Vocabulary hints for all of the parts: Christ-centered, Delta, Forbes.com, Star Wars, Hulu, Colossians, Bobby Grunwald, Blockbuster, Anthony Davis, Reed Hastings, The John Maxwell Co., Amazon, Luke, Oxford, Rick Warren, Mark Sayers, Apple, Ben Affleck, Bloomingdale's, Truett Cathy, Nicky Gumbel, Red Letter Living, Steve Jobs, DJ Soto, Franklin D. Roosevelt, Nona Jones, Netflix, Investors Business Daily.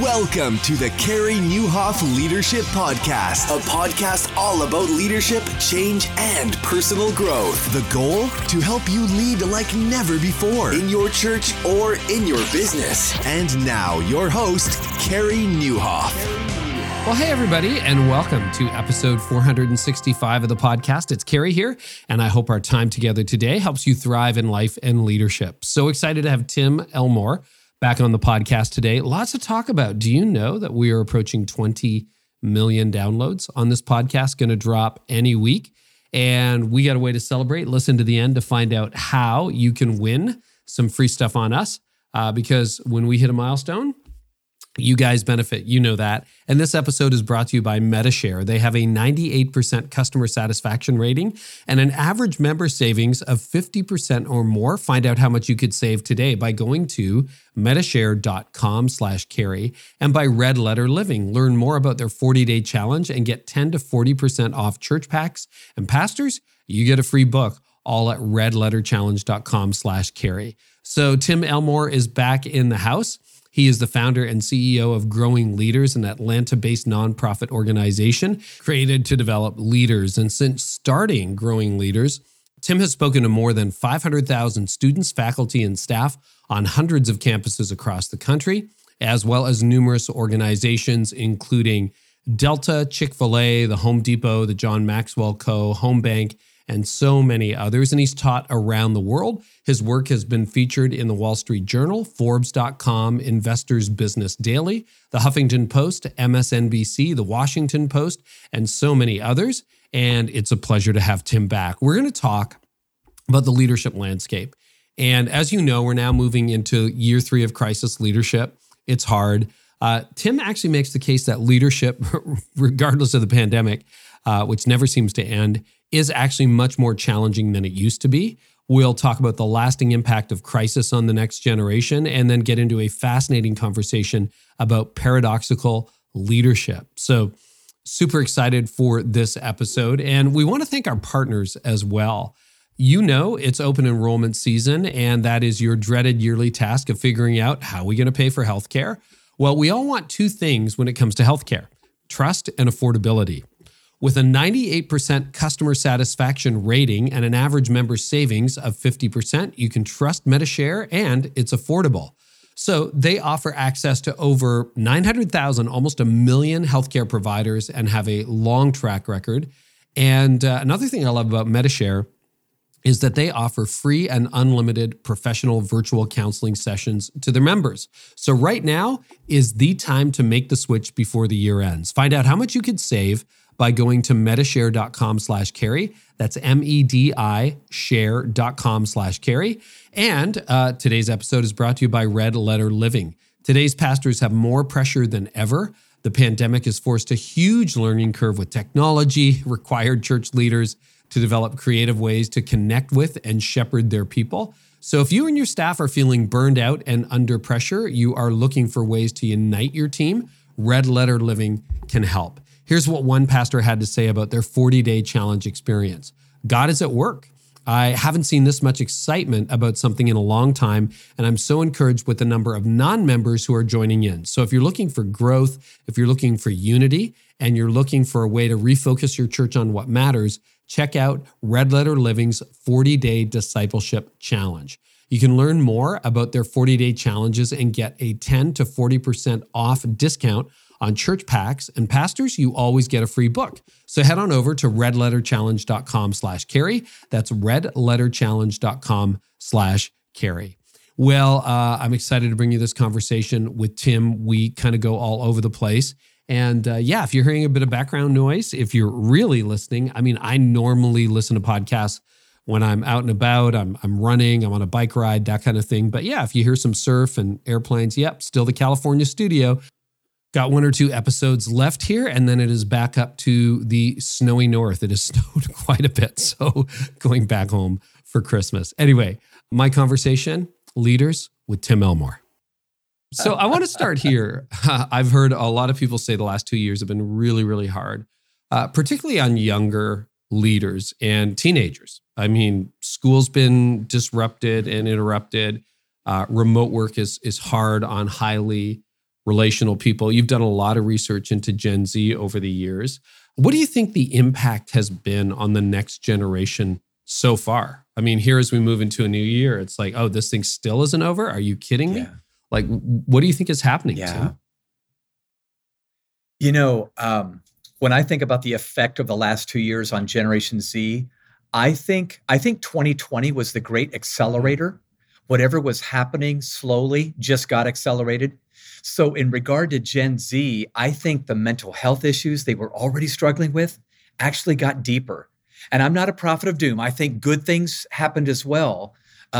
Welcome to the Carey Nieuwhof Leadership Podcast, a podcast all about leadership, change, and personal growth. The goal? To help you lead like never before in your church or in your business. And now, your host, Carey Nieuwhof. Well, hey, everybody, and welcome to episode 465 of the podcast. It's Carey here, and I hope our time together today helps you thrive in life and leadership. So excited to have Tim Elmore back on the podcast today. Lots to talk about. Do you know that we are approaching 20 million downloads on this podcast, going to drop any week? And we got a way to celebrate. Listen to the end to find out how you can win some free stuff on us, because when we hit a milestone, you guys benefit. You know that. And this episode is brought to you by MetaShare. They have a 98% customer satisfaction rating and an average member savings of 50% or more. Find out how much you could save today by going to metashare.com/Carey and by Red Letter Living. Learn more about their 40-day challenge and get 10 to 40% off church packs. And pastors, you get a free book, all at redletterchallenge.com/Carey. So Tim Elmore is back in the house. He is the founder and CEO of Growing Leaders, an Atlanta-based nonprofit organization created to develop leaders. And since starting Growing Leaders, Tim has spoken to more than 500,000 students, faculty, and staff on hundreds of campuses across the country, as well as numerous organizations, including Delta, Chick-fil-A, The Home Depot, The John Maxwell Co., Home Bank, and so many others. And he's taught around the world. His work has been featured in the Wall Street Journal, Forbes.com, Investors Business Daily, the Huffington Post, MSNBC, the Washington Post, and so many others. And it's a pleasure to have Tim back. We're going to talk about the leadership landscape. And as you know, we're now moving into year three of crisis leadership. It's hard. Tim actually makes the case that leadership, regardless of the pandemic, which never seems to end, is actually much more challenging than it used to be. We'll talk about the lasting impact of crisis on the next generation and then get into a fascinating conversation about paradoxical leadership. So super excited for this episode. And we want to thank our partners as well. You know, it's open enrollment season, and that is your dreaded yearly task of figuring out how we're going to pay for healthcare. Well, we all want two things when it comes to healthcare: trust and affordability. With a 98% customer satisfaction rating and an average member savings of 50%, you can trust MetaShare, and it's affordable. So they offer access to over 900,000, almost a million healthcare providers and have a long track record. And another thing I love about MetaShare is that they offer free and unlimited professional virtual counseling sessions to their members. So right now is the time to make the switch before the year ends. Find out how much you could save by going to metashare.com/Carey. That's MediShare.com/Carey. And today's episode is brought to you by Red Letter Living. Today's pastors have more pressure than ever. The pandemic has forced a huge learning curve with technology, required church leaders to develop creative ways to connect with and shepherd their people. So if you and your staff are feeling burned out and under pressure, you are looking for ways to unite your team, Red Letter Living can help. Here's what one pastor had to say about their 40-day challenge experience. God is at work. I haven't seen this much excitement about something in a long time, and I'm so encouraged with the number of non-members who are joining in. So if you're looking for growth, if you're looking for unity, and you're looking for a way to refocus your church on what matters, check out Red Letter Living's 40-Day Discipleship Challenge. You can learn more about their 40-day challenges and get a 10 to 40% off discount on church packs, and pastors, you always get a free book. So head on over to redletterchallenge.com/Carey. That's redletterchallenge.com/Carey. Well, I'm excited to bring you this conversation with Tim. We kind of go all over the place. And if you're hearing a bit of background noise, if you're really listening, I mean, I normally listen to podcasts when I'm out and about, I'm running, I'm on a bike ride, that kind of thing. But yeah, if you hear some surf and airplanes, yep, still the California studio. Got one or two episodes left here, and then it is back up to the snowy north. It has snowed quite a bit, so going back home for Christmas. Anyway, my conversation, Leaders with Tim Elmore. So I want to start here. I've heard a lot of people say the last 2 years have been really, really hard, particularly on younger leaders and teenagers. I mean, school's been disrupted and interrupted. Remote work is hard on highly relational people. You've done a lot of research into Gen Z over the years. What do you think the impact has been on the next generation so far? I mean, here as we move into a new year, it's like, oh, this thing still isn't over? Are you kidding me? Like, what do you think is happening, Tim? You know, when I think about the effect of the last 2 years on Generation Z, I think 2020 was the great accelerator. Whatever was happening slowly just got accelerated. So in regard to Gen Z, I think the mental health issues they were already struggling with actually got deeper. And I'm not a prophet of doom. I think good things happened as well.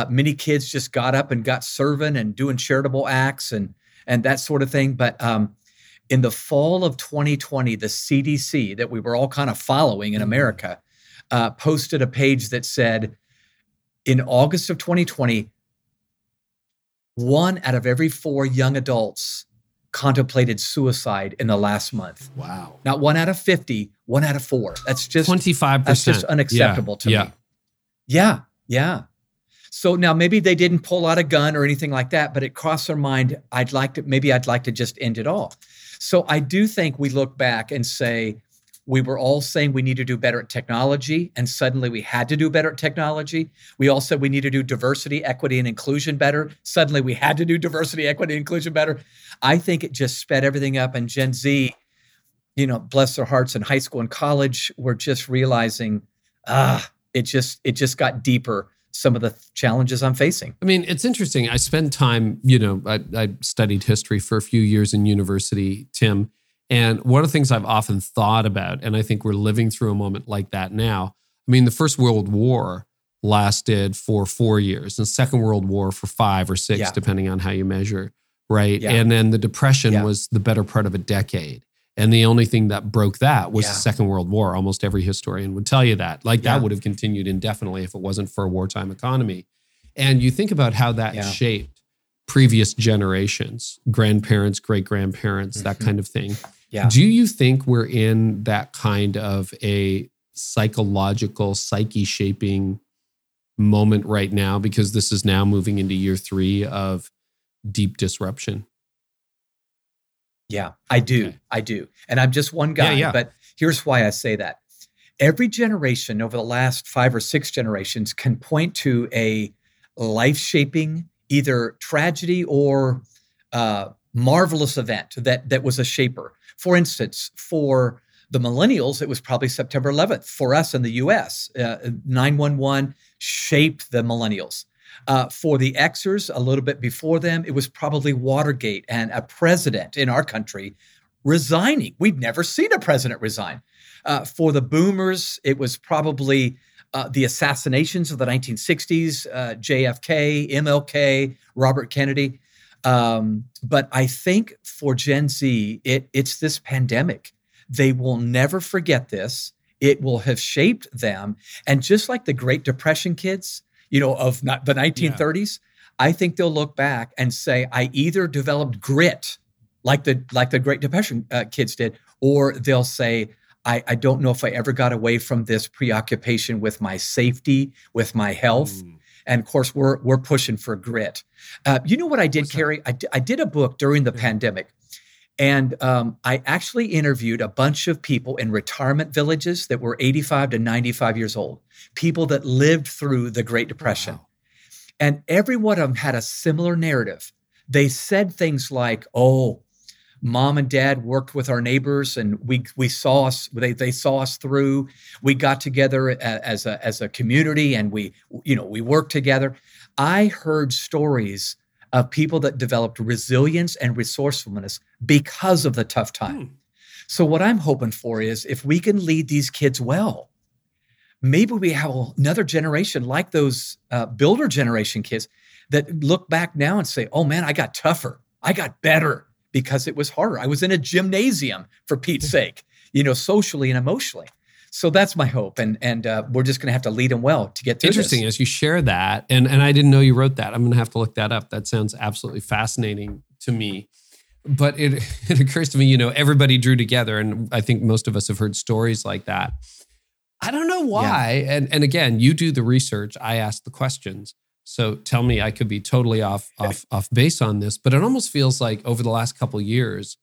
Many kids just got up and got serving and doing charitable acts and that sort of thing. But in the fall of 2020, the CDC that we were all kind of following in America posted a page that said, in August of 2020, 1 out of every 4 young adults contemplated suicide in the last month. Wow. Not 1 out of 50, 1 out of 4. That's just 25%. That's just unacceptable to me. Yeah. So now maybe they didn't pull out a gun or anything like that, but it crossed their mind, I'd like to just end it all. So I do think we look back and say, we were all saying we need to do better at technology, and suddenly we had to do better at technology. We all said we need to do diversity, equity, and inclusion better. Suddenly we had to do diversity, equity, and inclusion better. I think it just sped everything up. And Gen Z, you know, bless their hearts, in high school and college, were just realizing, it just got deeper, some of the challenges I'm facing. I mean, it's interesting. I spend time, you know, I studied history for a few years in university, Tim. And one of the things I've often thought about, and I think we're living through a moment like that now, I mean, the First World War lasted for 4 years, and the Second World War for 5 or 6, depending on how you measure, right? Yeah. And then the Depression was the better part of a decade. And the only thing that broke that was the Second World War. Almost every historian would tell you that. Like, that would have continued indefinitely if it wasn't for a wartime economy. And you think about how that shaped previous generations, grandparents, great-grandparents, that kind of thing. Yeah. Do you think we're in that kind of a psychological, psyche-shaping moment right now? Because this is now moving into year 3 of deep disruption. Yeah, I do. Okay. I do. And I'm just one guy, but here's why I say that. Every generation over the last 5 or 6 generations can point to a life-shaping, either tragedy or marvelous event that was a shaper. For instance, for the millennials, it was probably September 11th. For us in the U.S., 9/11 shaped the millennials. For the Xers, a little bit before them, it was probably Watergate and a president in our country resigning. We've never seen a president resign. For the boomers, it was probably the assassinations of the 1960s, JFK, MLK, Robert Kennedy. But I think for Gen Z, it's this pandemic. They will never forget this. It will have shaped them. And just like the Great Depression kids, you know, of not the 1930s, I think they'll look back and say, I either developed grit like the Great Depression kids did, or they'll say, I don't know if I ever got away from this preoccupation with my safety, with my health. And of course, we're pushing for grit. You know what I did, Carey? I did a book during the pandemic. And I actually interviewed a bunch of people in retirement villages that were 85 to 95 years old, people that lived through the Great Depression. Wow. And every one of them had a similar narrative. They said things like, oh, Mom and Dad worked with our neighbors, and we saw us. They saw us through. We got together as a community, and we worked together. I heard stories of people that developed resilience and resourcefulness because of the tough time. So what I'm hoping for is, if we can lead these kids well, maybe we have another generation like those builder generation kids that look back now and say, "Oh man, I got tougher. I got better." Because it was harder. I was in a gymnasium, for Pete's sake, you know, socially and emotionally. So that's my hope. And we're just going to have to lead them well to get through this. Interesting as you share that. And I didn't know you wrote that. I'm going to have to look that up. That sounds absolutely fascinating to me. But it occurs to me, you know, everybody drew together. And I think most of us have heard stories like that. I don't know why. Yeah. And again, you do the research. I ask the questions. So tell me, I could be totally off base on this, but it almost feels like over the last couple of years,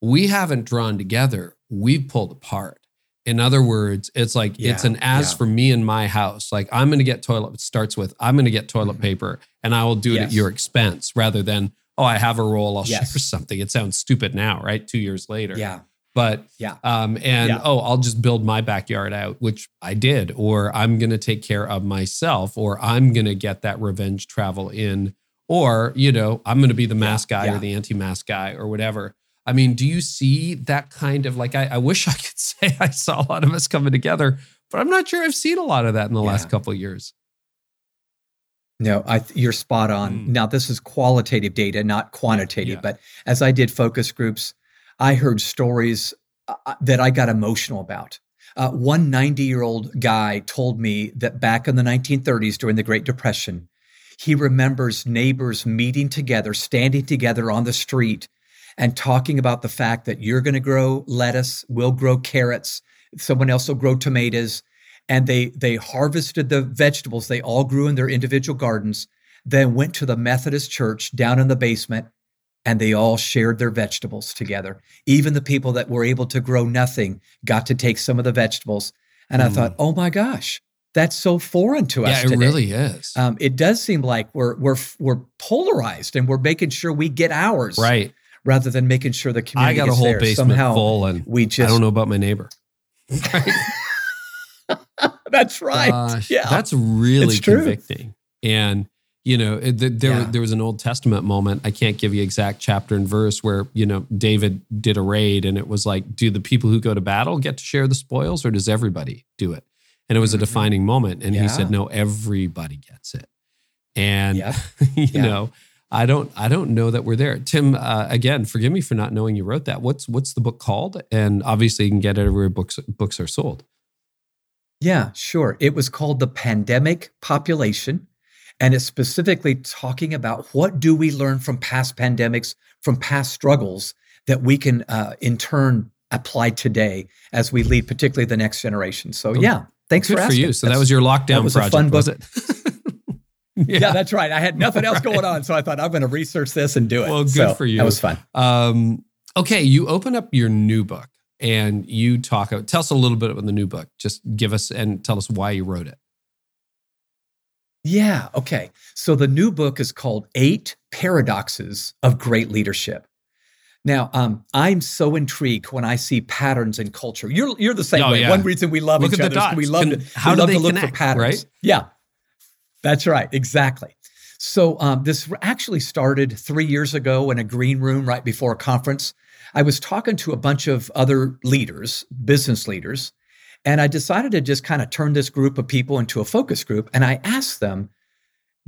we haven't drawn together, we've pulled apart. In other words, it's like, it's an as for me and my house. Like, I'm going to get toilet, it starts with, I'm going to get toilet paper and I will do it at your expense rather than, oh, I have a roll, I'll share something. It sounds stupid now, right? 2 years later. Yeah. But, I'll just build my backyard out, which I did, or I'm going to take care of myself, or I'm going to get that revenge travel in, or, you know, I'm going to be the mask guy or the anti-mask guy or whatever. I mean, do you see that kind of like, I wish I could say I saw a lot of us coming together, but I'm not sure I've seen a lot of that in the last couple of years. No, you're spot on. Now, this is qualitative data, not quantitative, but as I did focus groups, I heard stories that I got emotional about. One 90-year-old guy told me that back in the 1930s during the Great Depression, he remembers neighbors meeting together, standing together on the street and talking about the fact that you're going to grow lettuce, we'll grow carrots, someone else will grow tomatoes. And they harvested the vegetables they all grew in their individual gardens, then went to the Methodist church down in the basement, and they all shared their vegetables together. Even the people that were able to grow nothing got to take some of the vegetables. And I thought, oh my gosh, that's so foreign to us today. Yeah, it really is. It does seem like we're polarized and we're making sure we get ours. Right. Rather than making sure the community gets there. I got a whole basement somehow full and we just, I don't know about my neighbor. Right? That's right. That's really convicting. And, you know, there was an Old Testament moment. I can't give you exact chapter and verse where, you know, David did a raid and it was like, do the people who go to battle get to share the spoils or does everybody do it? And it was a defining moment. And he said, no, everybody gets it. And, you know, I don't know that we're there. Tim, again, forgive me for not knowing you wrote that. What's the book called? And obviously you can get it everywhere books are sold. Yeah, sure. It was called The Pandemic Population, and it's specifically talking about what do we learn from past pandemics, from past struggles that we can in turn apply today as we lead particularly the next generation. So thanks for asking. Good for you. So that was your lockdown project, a fun book. Was it? Yeah, that's right. I had nothing else going on, so I thought I'm going to research this and do it. Well, good for you. That was fun. Okay, you open up your new book. And you tell us a little bit about the new book. Just give us and tell us why you wrote it. Yeah, okay. So the new book is called 8 Paradoxes of Great Leadership. Now, I'm so intrigued when I see patterns in culture. You're the same way. Yeah. One reason we love each other is we love to look for patterns. Right? Yeah, that's right. Exactly. So this actually started 3 years ago in a green room right before a conference. I was talking to a bunch of other leaders, business leaders, and I decided to just kind of turn this group of people into a focus group. And I asked them,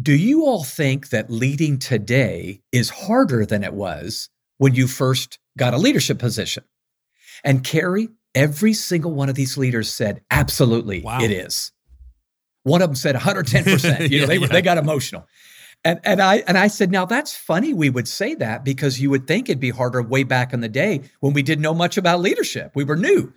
do you all think that leading today is harder than it was when you first got a leadership position? And Carey, every single one of these leaders said, absolutely, it is. One of them said 110%. You know, they got emotional. And I said, now that's funny we would say that because you would think it'd be harder way back in the day when we didn't know much about leadership. We were new.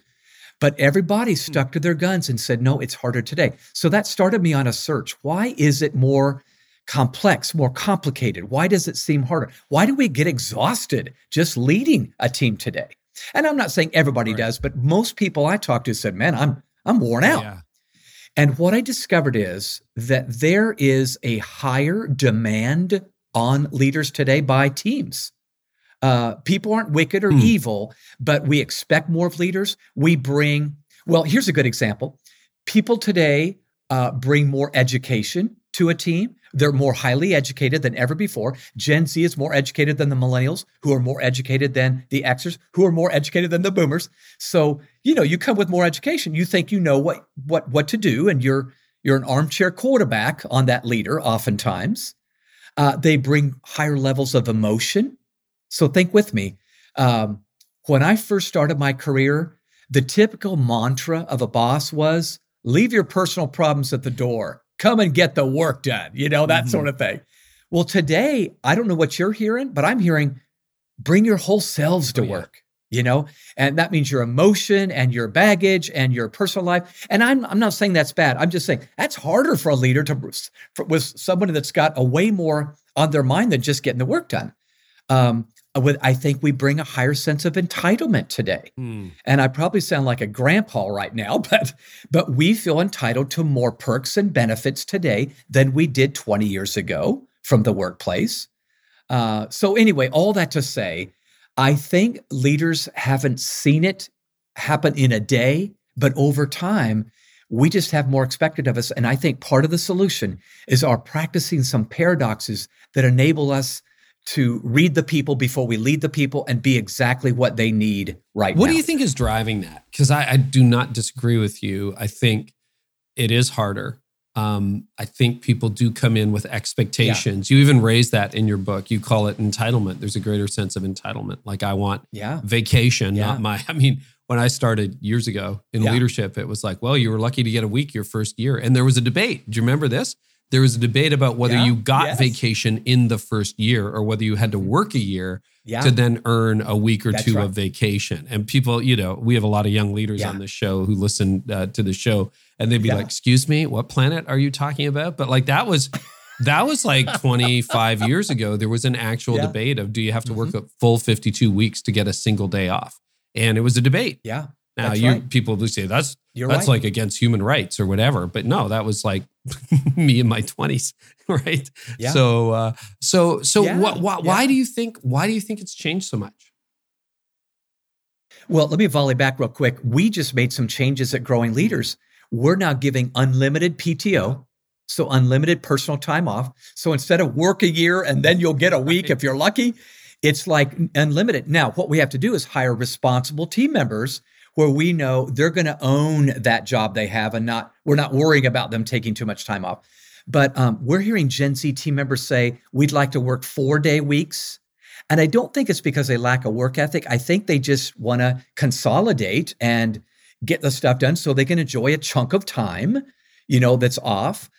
But everybody stuck to their guns and said, no, it's harder today. So that started me on a search. Why is it more complex, more complicated? Why does it seem harder? Why do we get exhausted just leading a team today? And I'm not saying everybody does, but most people I talked to said, man, I'm worn out. Yeah. And what I discovered is that there is a higher demand on leaders today by teams. People aren't wicked or evil, but we expect more of leaders. Here's a good example. People today bring more education to a team. They're more highly educated than ever before. Gen Z is more educated than the millennials, who are more educated than the Xers, who are more educated than the boomers. So, you know, you come with more education. You think you know what to do, and you're an armchair quarterback on that leader oftentimes. They bring higher levels of emotion. So think with me. When I first started my career, the typical mantra of a boss was, leave your personal problems at the door. Come and get the work done, you know, that sort of thing. Well, today, I don't know what you're hearing, but I'm hearing, bring your whole selves to work. you know, and that means your emotion and your baggage and your personal life. And I'm not saying that's bad. I'm just saying that's harder for a leader with somebody that's got a way more on their mind than just getting the work done. I think we bring a higher sense of entitlement today. And I probably sound like a grandpa right now, but we feel entitled to more perks and benefits today than we did 20 years ago from the workplace. So anyway, all that to say, I think leaders haven't seen it happen in a day, but over time, we just have more expected of us. And I think part of the solution is our practicing some paradoxes that enable us to read the people before we lead the people and be exactly what they need right now. What do you think is driving that? Because I do not disagree with you. I think it is harder. I think people do come in with expectations. Yeah. You even raise that in your book. You call it entitlement. There's a greater sense of entitlement. Like I want vacation, not my... I mean, when I started years ago in leadership, it was like, well, you were lucky to get a week your first year. And there was a debate. Do you remember this? There was a debate about whether you got vacation in the first year or whether you had to work a year to then earn a week or two of vacation. And people, you know, we have a lot of young leaders on this show who listen to the show and they'd be like, excuse me, what planet are you talking about? But like that was like 25 years ago, there was an actual debate of, do you have to work a full 52 weeks to get a single day off? And it was a debate. Yeah. Now people do say that's like against human rights or whatever, but no, that was like me in my 20s, right? Yeah. So why do you think it's changed so much? Well, let me volley back real quick. We just made some changes at Growing Leaders. We're now giving unlimited PTO, so unlimited personal time off. So instead of work a year and then you'll get a week if you're lucky, it's like unlimited. Now, what we have to do is hire responsible team members where we know they're going to own that job they have and we're not worrying about them taking too much time off. But we're hearing Gen Z team members say, we'd like to work 4-day weeks. And I don't think it's because they lack a work ethic. I think they just want to consolidate and get the stuff done so they can enjoy a chunk of time, you know, that's off.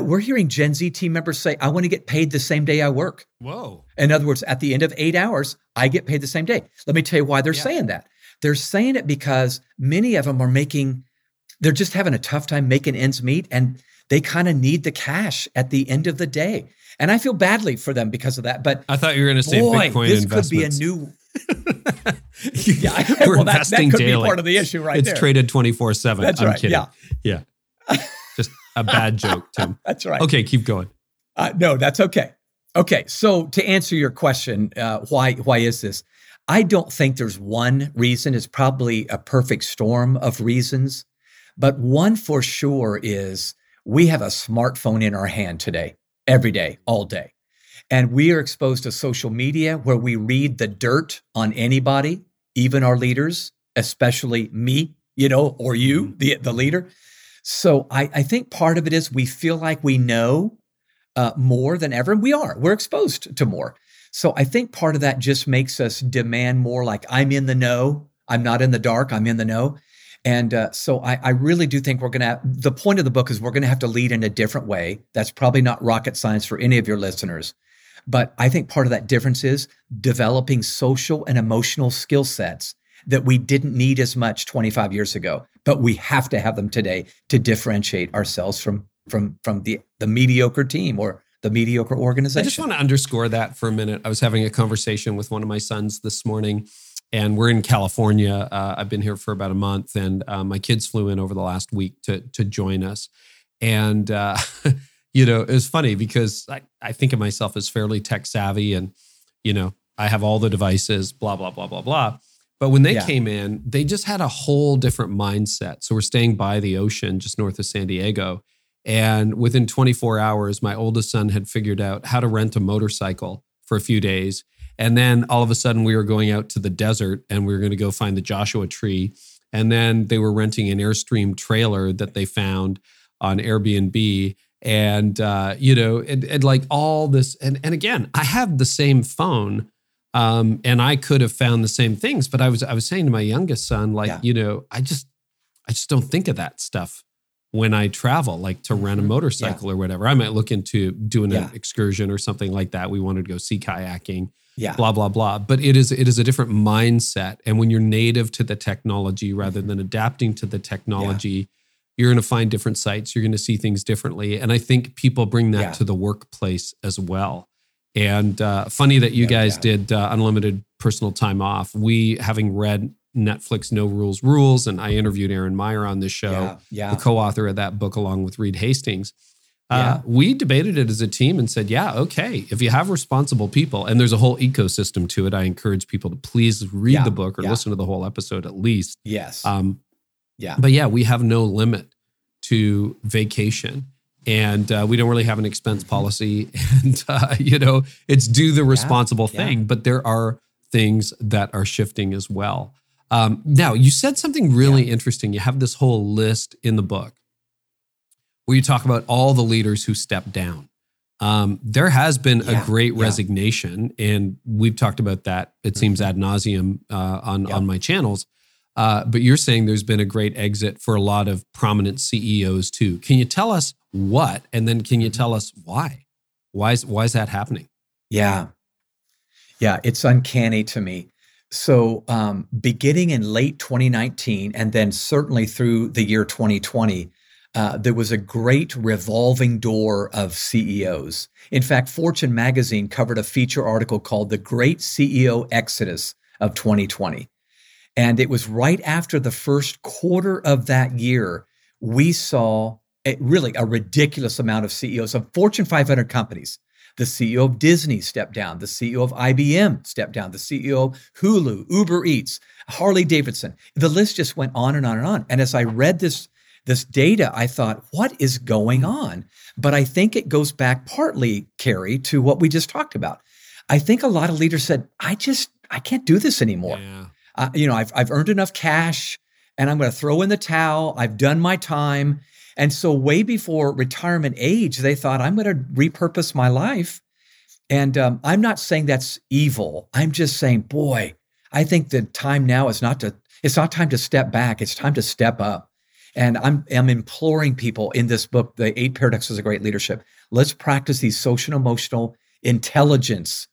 We're hearing Gen Z team members say, I want to get paid the same day I work. Whoa. In other words, at the end of 8 hours, I get paid the same day. Let me tell you why they're saying that. They're saying it because many of them they're just having a tough time making ends meet, and they kind of need the cash at the end of the day. And I feel badly for them because of that. But I thought you were going to say Bitcoin this investments. Could be a new. Yeah, we're well, investing that could daily. Be part of the issue, right? It's there. It's traded 24/7. That's right. I'm kidding. Yeah. Just a bad joke, Tim. That's right. Okay, keep going. No, that's okay. Okay, so to answer your question, why is this? I don't think there's one reason. It's probably a perfect storm of reasons. But one for sure is we have a smartphone in our hand today, every day, all day. And we are exposed to social media where we read the dirt on anybody, even our leaders, especially me, you know, or you, the leader. So I think part of it is we feel like we know more than ever. And we are. We're exposed to more. So I think part of that just makes us demand more, like I'm in the know, I'm not in the dark, I'm in the know. And so I really do think the point of the book is we're going to have to lead in a different way. That's probably not rocket science for any of your listeners. But I think part of that difference is developing social and emotional skill sets that we didn't need as much 25 years ago, but we have to have them today to differentiate ourselves from the mediocre team or the mediocre organization. I just want to underscore that for a minute. I was having a conversation with one of my sons this morning, and we're in California. I've been here for about a month, and my kids flew in over the last week to join us. And, you know, it was funny because I think of myself as fairly tech savvy and, you know, I have all the devices, blah, blah, blah, blah, blah. But when they came in, they just had a whole different mindset. So we're staying by the ocean just north of San Diego. And within 24 hours, my oldest son had figured out how to rent a motorcycle for a few days. And then all of a sudden we were going out to the desert and we were going to go find the Joshua tree. And then they were renting an Airstream trailer that they found on Airbnb. And, you know, and like all this. And again, I have the same phone and I could have found the same things. But I was saying to my youngest son, like, you know, I just don't think of that stuff when I travel, like to rent a motorcycle or whatever. I might look into doing an excursion or something like that. We wanted to go sea kayaking. yeah, blah, blah, blah. But it is a different mindset. And when you're native to the technology rather than adapting to the technology, you're going to find different sites. You're going to see things differently. And I think people bring that to the workplace as well. And funny that you guys did unlimited personal time off. We, having read Netflix No Rules Rules, and I interviewed Aaron Meyer on this show, the co-author of that book along with Reed Hastings. We debated it as a team and said, okay, if you have responsible people, and there's a whole ecosystem to it, I encourage people to please read the book or listen to the whole episode at least. Yes. But we have no limit to vacation, and we don't really have an expense policy. And, it's do the responsible thing, but there are things that are shifting as well. Now, you said something really interesting. You have this whole list in the book where you talk about all the leaders who stepped down. There has been a great resignation, and we've talked about that, it seems, ad nauseum on my channels. But you're saying there's been a great exit for a lot of prominent CEOs too. Can you tell us what, and then can you tell us why? Why is that happening? Yeah, it's uncanny to me. So beginning in late 2019, and then certainly through the year 2020, there was a great revolving door of CEOs. In fact, Fortune magazine covered a feature article called The Great CEO Exodus of 2020. And it was right after the first quarter of that year, we saw a ridiculous amount of CEOs of Fortune 500 companies. The CEO of Disney stepped down. The CEO of IBM stepped down. The CEO of Hulu, Uber Eats, Harley Davidson. The list just went on and on and on. And as I read this data, I thought, what is going on? But I think it goes back partly, Carey, to what we just talked about. I think a lot of leaders said, I can't do this anymore. Yeah. I've earned enough cash and I'm going to throw in the towel. I've done my time. And so way before retirement age, they thought, I'm going to repurpose my life. And I'm not saying that's evil. I'm just saying, boy, I think the time now is it's not time to step back. It's time to step up. And I'm imploring people in this book, The Eight Paradoxes of Great Leadership, let's practice these social and emotional intelligence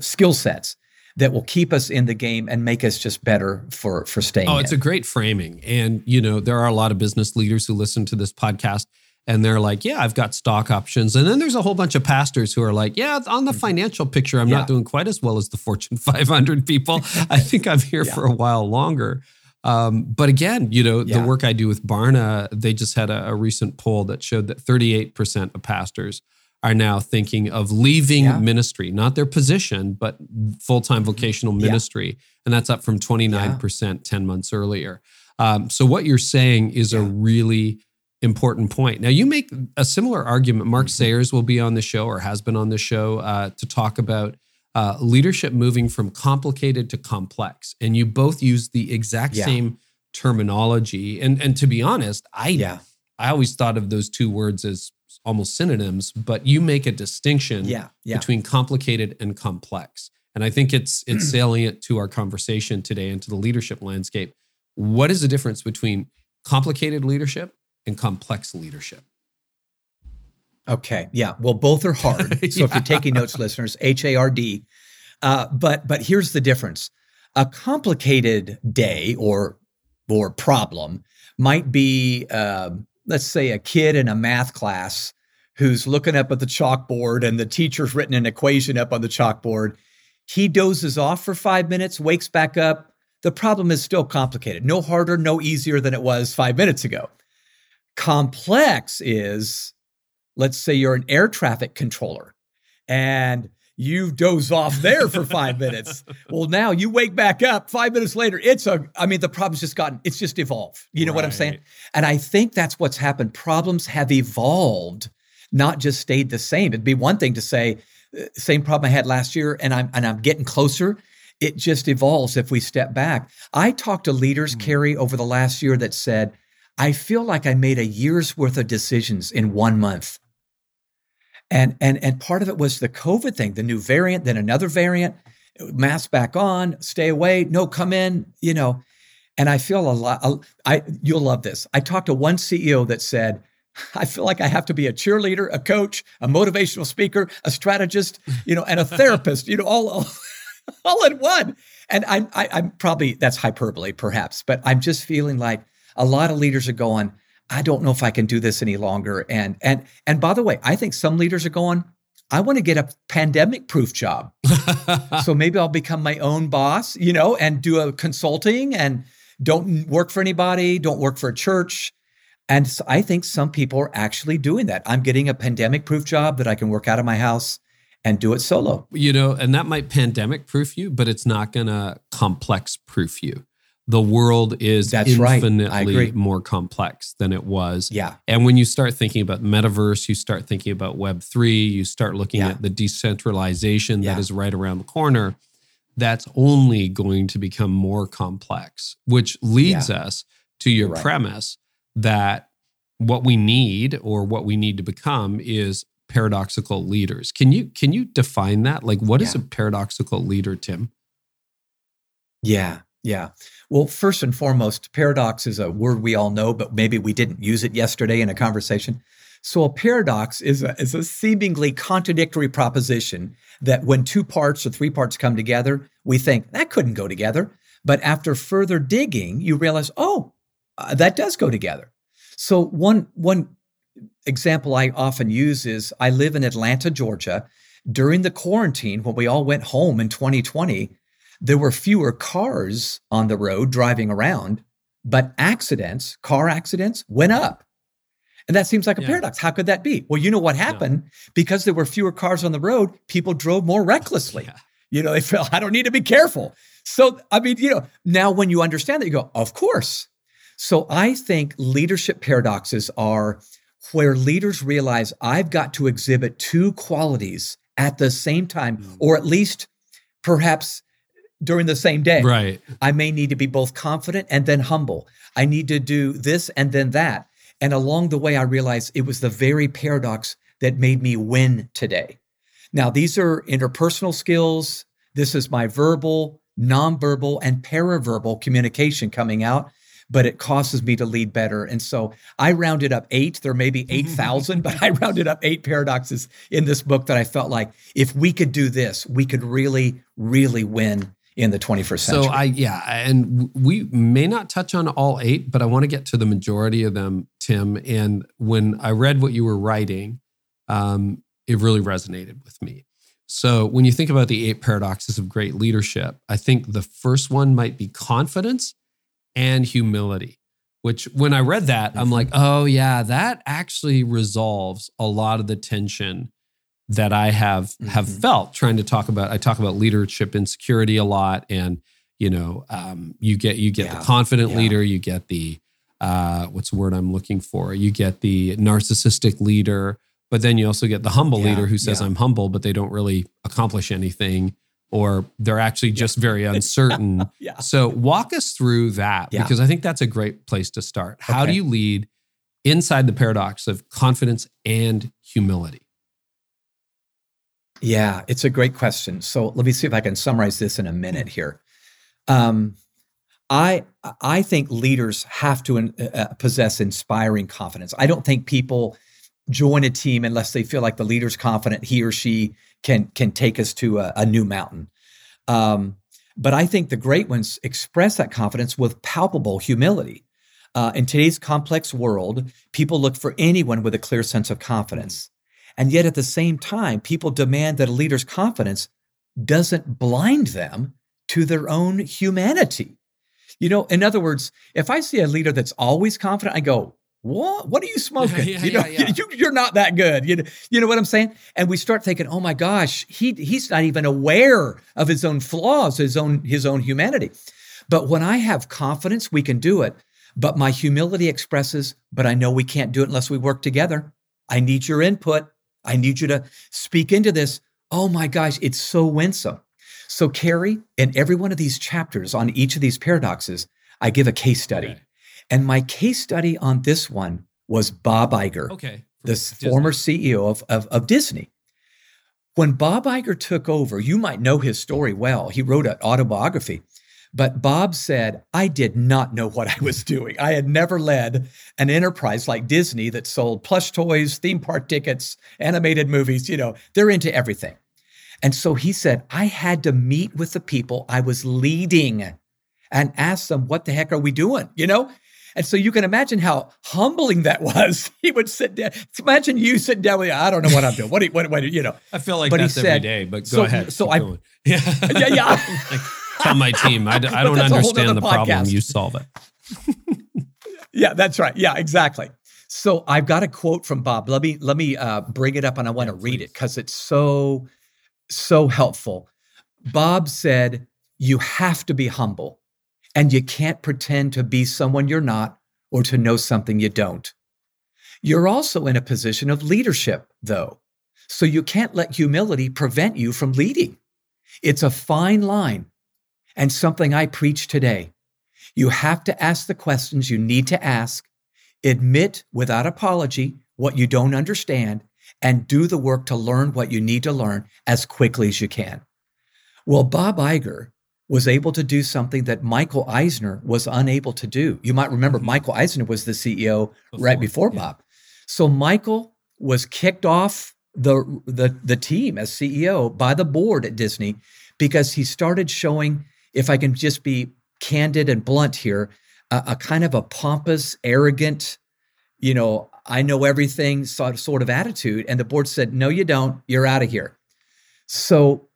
skill sets that will keep us in the game and make us just better for staying in. Oh, it's a great framing. And, there are a lot of business leaders who listen to this podcast and they're like, yeah, I've got stock options. And then there's a whole bunch of pastors who are like, yeah, on the financial picture, I'm not doing quite as well as the Fortune 500 people. I think I'm here for a while longer. But again, the work I do with Barna, they just had a recent poll that showed that 38% of pastors are now thinking of leaving ministry, not their position, but full-time vocational ministry. And that's up from 29% 10 months earlier. So what you're saying is a really important point. Now, you make a similar argument. Mark Sayers will be on the show, or has been on the show, to talk about leadership moving from complicated to complex. And you both use the exact same terminology. And to be honest, I always thought of those two words as almost synonyms, but you make a distinction between complicated and complex. And I think it's salient to our conversation today and to the leadership landscape. What is the difference between complicated leadership and complex leadership? Okay. Yeah. Well, both are hard. So if you're taking notes, listeners, HARD. But here's the difference. A complicated day or problem might be, let's say, a kid in a math class who's looking up at the chalkboard and the teacher's written an equation up on the chalkboard. He dozes off for 5 minutes, wakes back up. The problem is still complicated. No harder, no easier than it was 5 minutes ago. Complex is, let's say you're an air traffic controller and you doze off there for 5 minutes. Well, now you wake back up 5 minutes later. The problem's just it's just evolved. You know what I'm saying? And I think that's what's happened. Problems have evolved, not just stayed the same. It'd be one thing to say, same problem I had last year and I'm getting closer. It just evolves if we step back. I talked to leaders, Carey, over the last year that said, I feel like I made a year's worth of decisions in 1 month. And part of it was the COVID thing, the new variant, then another variant, mask back on, stay away, no, come in, And I feel a lot, you'll love this. I talked to one CEO that said, I feel like I have to be a cheerleader, a coach, a motivational speaker, a strategist, and a therapist, all all in one. And I'm probably, that's hyperbole perhaps, but I'm just feeling like a lot of leaders are going, I don't know if I can do this any longer. And by the way, I think some leaders are going, I want to get a pandemic-proof job. So maybe I'll become my own boss, you know, and do a consulting and don't work for anybody, don't work for a church. And so I think some people are actually doing that. I'm getting a pandemic-proof job that I can work out of my house and do it solo. You know, and that might pandemic-proof you, but it's not going to complex-proof you. The world is infinitely more complex than it was. Yeah. And when you start thinking about metaverse, you start thinking about Web3, you start looking at the decentralization that is right around the corner, that's only going to become more complex, which leads us to your premise that what we need or what we need to become is paradoxical leaders. Can you define that? Like, what is a paradoxical leader, Tim? Yeah. Well, first and foremost, paradox is a word we all know, but maybe we didn't use it yesterday in a conversation. So a paradox is a seemingly contradictory proposition that when two parts or three parts come together, we think that couldn't go together. But after further digging, you realize, that does go together. So one example I often use is I live in Atlanta, Georgia. During the quarantine, when we all went home in 2020, there were fewer cars on the road driving around, but car accidents went up. And that seems like a paradox. How could that be? Well, you know what happened? Because there were fewer cars on the road, people drove more recklessly. Yeah. You know, they felt, I don't need to be careful. So, I mean, you know, now when you understand that, you go, of course. So I think leadership paradoxes are where leaders realize I've got to exhibit two qualities at the same time, or at least perhaps during the same day. Right. I may need to be both confident and then humble. I need to do this and then that. And along the way, I realized it was the very paradox that made me win today. Now, these are interpersonal skills. This is my verbal, nonverbal, and paraverbal communication coming out, but it causes me to lead better. And so I rounded up 8. There may be 8,000, but I rounded up 8 paradoxes in this book that I felt like if we could do this, we could really, really win in the 21st century. So and we may not touch on all 8, but I want to get to the majority of them, Tim. And when I read what you were writing, it really resonated with me. So when you think about the 8 paradoxes of great leadership, I think the first one might be confidence and humility, which when I read that, I'm like, that actually resolves a lot of the tension that I have felt trying to talk about. I talk about leadership insecurity a lot, and you know, you get the confident leader, you get the what's the word I'm looking for? You get the narcissistic leader, but then you also get the humble leader who says I'm humble, but they don't really accomplish anything, or they're actually just very uncertain. So walk us through that because I think that's a great place to start. How do you lead inside the paradox of confidence and humility? Yeah, it's a great question. So let me see if I can summarize this in a minute here. I think leaders have to possess inspiring confidence. I don't think people join a team unless they feel like the leader's confident he or she can take us to a new mountain. But I think the great ones express that confidence with palpable humility. In today's complex world, people look for anyone with a clear sense of confidence. And yet at the same time, people demand that a leader's confidence doesn't blind them to their own humanity. You know, in other words, if I see a leader that's always confident, I go, what? What are you smoking? You're not that good. You know what I'm saying? And we start thinking, oh my gosh, he's not even aware of his own flaws, his own humanity. But when I have confidence, we can do it. But my humility expresses, but I know we can't do it unless we work together. I need your input. I need you to speak into this. Oh my gosh, it's so winsome. So Carey, in every one of these chapters on each of these paradoxes, I give a case study. Okay. And my case study on this one was Bob Iger, the former CEO of Disney. When Bob Iger took over, you might know his story well. He wrote an autobiography. But Bob said, I did not know what I was doing. I had never led an enterprise like Disney that sold plush toys, theme park tickets, animated movies, you know, they're into everything. And so he said, I had to meet with the people I was leading and ask them, what the heck are we doing? You know? And so you can imagine how humbling that was. He would sit down. Imagine you sitting down with, I don't know what I'm doing. What you know? I feel like but that's every day, but go ahead. Yeah. Like, tell my team, I don't understand the problem. You solve it. Yeah, that's right. Yeah, exactly. So I've got a quote from Bob. Let me bring it up, and I want to read it because it's so helpful. Bob said, you have to be humble. And you can't pretend to be someone you're not or to know something you don't. You're also in a position of leadership, though, so you can't let humility prevent you from leading. It's a fine line and something I preach today. You have to ask the questions you need to ask, admit without apology what you don't understand, and do the work to learn what you need to learn as quickly as you can. Well, Bob Iger was able to do something that Michael Eisner was unable to do. You might remember Michael Eisner was the CEO right before Bob. So Michael was kicked off the team as CEO by the board at Disney because he started showing, if I can just be candid and blunt here, a kind of a pompous, arrogant, I know everything sort of attitude. And the board said, no, you don't. You're out of here. So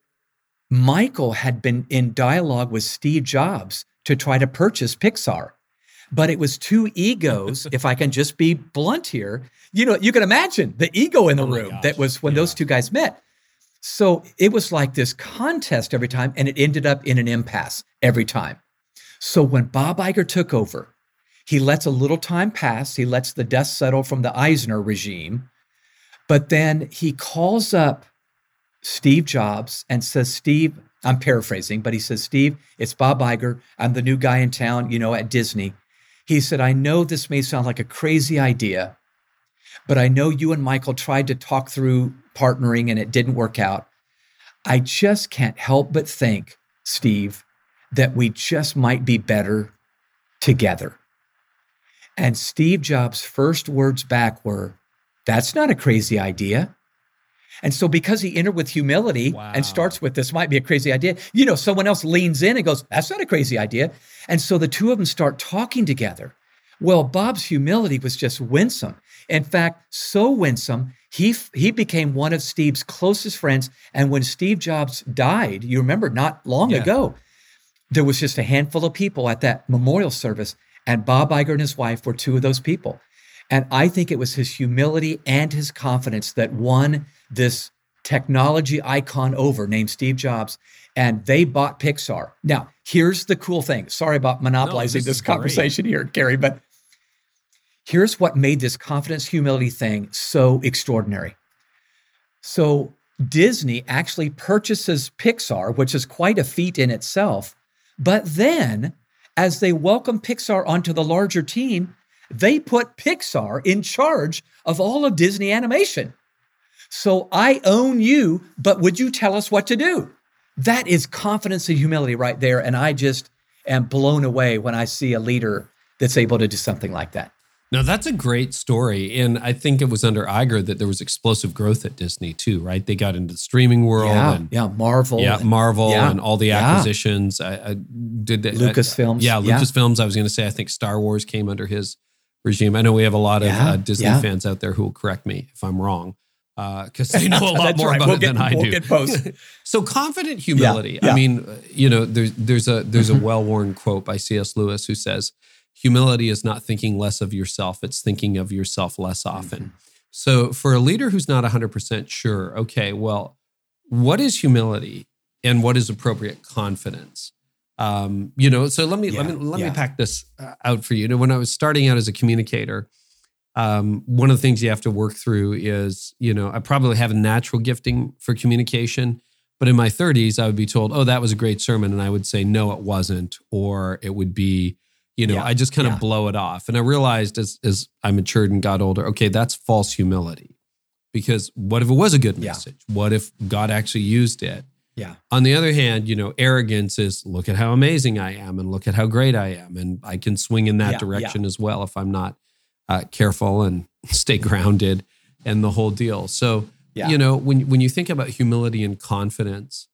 Michael had been in dialogue with Steve Jobs to try to purchase Pixar, but it was two egos, if I can just be blunt here. You can imagine the ego in the room that was when those two guys met. So it was like this contest every time, and it ended up in an impasse every time. So when Bob Iger took over, he lets a little time pass. He lets the dust settle from the Eisner regime, but then he calls up Steve Jobs and says, Steve, I'm paraphrasing, but he says, Steve, it's Bob Iger. I'm the new guy in town, at Disney. He said, I know this may sound like a crazy idea, but I know you and Michael tried to talk through partnering and it didn't work out. I just can't help but think, Steve, that we just might be better together. And Steve Jobs' first words back were, that's not a crazy idea. And so because he entered with humility and starts with this might be a crazy idea, someone else leans in and goes, that's not a crazy idea. And so the two of them start talking together. Well, Bob's humility was just winsome. In fact, so winsome, he became one of Steve's closest friends. And when Steve Jobs died, you remember not long ago, there was just a handful of people at that memorial service. And Bob Iger and his wife were two of those people. And I think it was his humility and his confidence that won this technology icon over named Steve Jobs, and they bought Pixar. Now, here's the cool thing. Sorry about monopolizing this conversation here, Gary, but here's what made this confidence humility thing so extraordinary. So Disney actually purchases Pixar, which is quite a feat in itself. But then as they welcome Pixar onto the larger team, they put Pixar in charge of all of Disney animation. So I own you, but would you tell us what to do? That is confidence and humility right there. And I just am blown away when I see a leader that's able to do something like that. Now, that's a great story. And I think it was under Iger that there was explosive growth at Disney too, right? They got into the streaming world. Marvel. And all the acquisitions. I did that. Lucasfilms. Lucasfilms. I was going to say, I think Star Wars came under his regime. I know we have a lot of Disney fans out there who will correct me if I'm wrong, because they know a lot more about it than I do. So confident humility. I mean, there's a well-worn quote by C.S. Lewis who says, humility is not thinking less of yourself, it's thinking of yourself less often. Mm-hmm. So for a leader who's not 100% sure, okay, well, what is humility and what is appropriate confidence? So let me pack this out for you. When I was starting out as a communicator, one of the things you have to work through is, I probably have a natural gifting for communication, but in my 30s, I would be told, oh, that was a great sermon. And I would say, no, it wasn't. Or it would be, I just kind of blow it off. And I realized as I matured and got older, okay, that's false humility. Because what if it was a good message? What if God actually used it? On the other hand, arrogance is look at how amazing I am and look at how great I am. And I can swing in that direction as well if I'm not careful and stay grounded and the whole deal. So Yeah. You know, when you think about humility and confidence,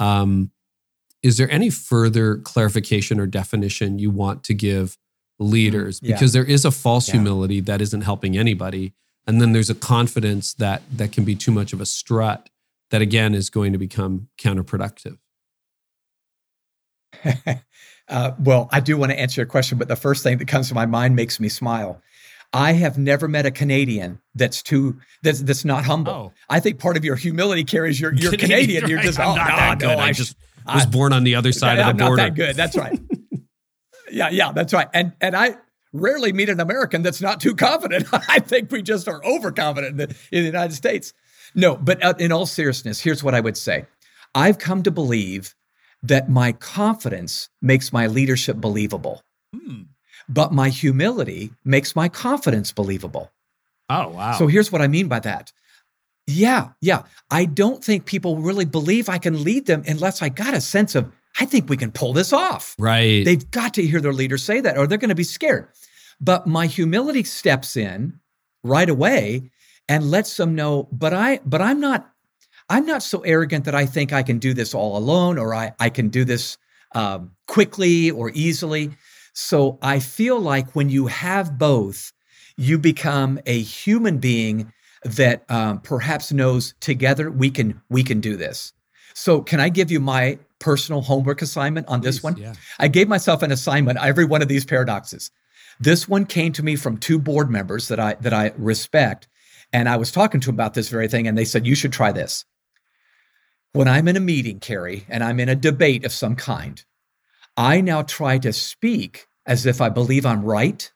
is there any further clarification or definition you want to give leaders? Because there is a false humility that isn't helping anybody. And then there's a confidence that can be too much of a strut that, again, is going to become counterproductive. Well, I do want to answer your question, but the first thing that comes to my mind makes me smile. I have never met a Canadian that's not humble. Oh. I think part of your humility carries you're Canadian. Right. You're just I was born on the other side of the border. I'm not that good. That's right. yeah, that's right. And I rarely meet an American that's not too confident. I think we just are overconfident in the United States. No, but in all seriousness, here's what I would say. I've come to believe that my confidence makes my leadership believable. But my humility makes my confidence believable. Oh, wow. So here's what I mean by that. Yeah. I don't think people really believe I can lead them unless I got a sense of, I think we can pull this off. Right. They've got to hear their leader say that or they're going to be scared. But my humility steps in right away and lets them know, but I'm not so arrogant that I think I can do this all alone or I can do this quickly or easily. So I feel like when you have both, you become a human being that perhaps knows together we can do this. So can I give you my personal homework assignment on this one? Yeah. I gave myself an assignment, every one of these paradoxes. This one came to me from two board members that I respect. And I was talking to them about this very thing, and they said, you should try this. When I'm in a meeting, Carey, and I'm in a debate of some kind, I now try to speak as if I believe I'm right,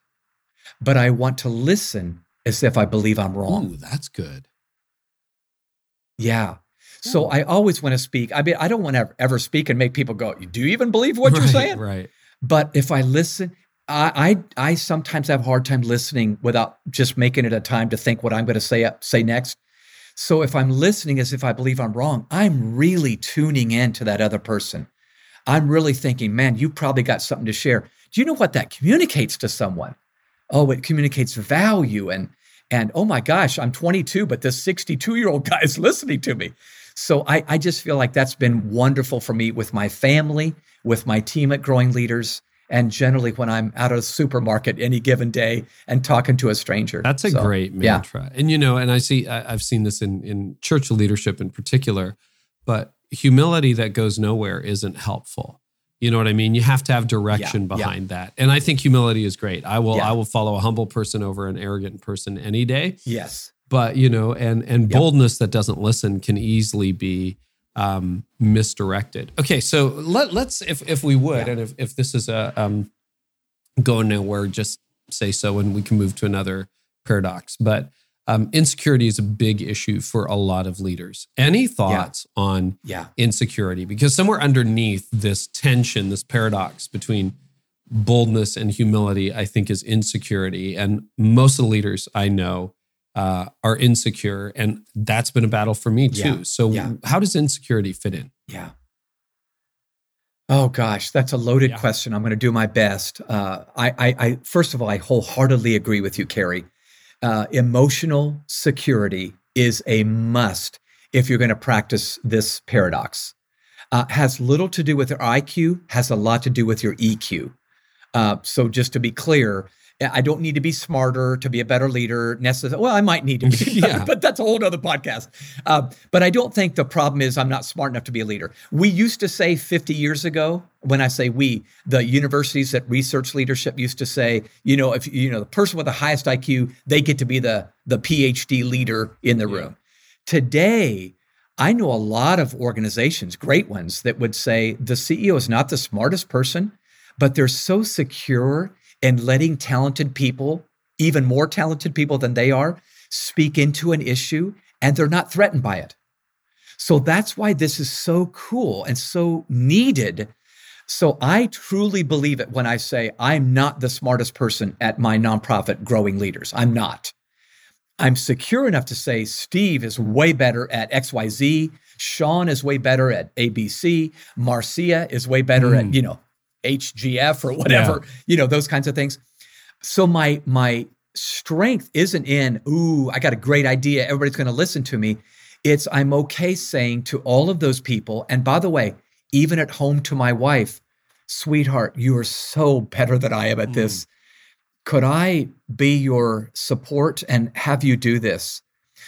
but I want to listen as if I believe I'm wrong. Ooh, that's good. Yeah. So I always want to speak. I mean, I don't want to ever speak and make people go, do you even believe what you're saying? Right. But if I listen, I sometimes have a hard time listening without just making it a time to think what I'm going to say next. So if I'm listening as if I believe I'm wrong, I'm really tuning in to that other person. I'm really thinking, man, you probably got something to share. Do you know what that communicates to someone? Oh, it communicates value and oh my gosh, I'm 22, but this 62-year-old guy is listening to me. So I just feel like that's been wonderful for me with my family, with my team at Growing Leaders, and generally when I'm out of the supermarket any given day and talking to a stranger. That's a great mantra. Yeah. And you know, and I've seen this in church leadership in particular, but humility that goes nowhere isn't helpful. You know what I mean? You have to have direction behind that. And I think humility is great. I will follow a humble person over an arrogant person any day. Yes. But, you know, and boldness that doesn't listen can easily be misdirected. Okay, so let's, if we would, and if this is a go nowhere, just say so and we can move to another paradox. But insecurity is a big issue for a lot of leaders. Any thoughts on insecurity? Because somewhere underneath this tension, this paradox between boldness and humility, I think is insecurity. And most of the leaders I know are insecure. And that's been a battle for me too. Yeah. So how does insecurity fit in? Yeah. Oh gosh, that's a loaded question. I'm going to do my best. I first of all, I wholeheartedly agree with you, Carey. Emotional security is a must if you're going to practice this paradox. Has little to do with your IQ, has a lot to do with your EQ. So just to be clear, I don't need to be smarter to be a better leader necessarily. Well, I might need to be, but that's a whole other podcast. But I don't think the problem is I'm not smart enough to be a leader. We used to say 50 years ago, when I say we, the universities that research leadership used to say, you know, if you know the person with the highest IQ, they get to be the PhD leader in the room. Today, I know a lot of organizations, great ones, that would say the CEO is not the smartest person, but they're so secure and letting talented people, even more talented people than they are, speak into an issue, and they're not threatened by it. So that's why this is so cool and so needed. So I truly believe it when I say I'm not the smartest person at my nonprofit Growing Leaders. I'm not. I'm secure enough to say Steve is way better at XYZ, Sean is way better at ABC, Marcia is way better at, you know, HGF or whatever, you know, those kinds of things. So my strength isn't in, ooh, I got a great idea. Everybody's going to listen to me. It's I'm okay saying to all of those people, and by the way, even at home to my wife, sweetheart, you are so better than I am at this. Could I be your support and have you do this?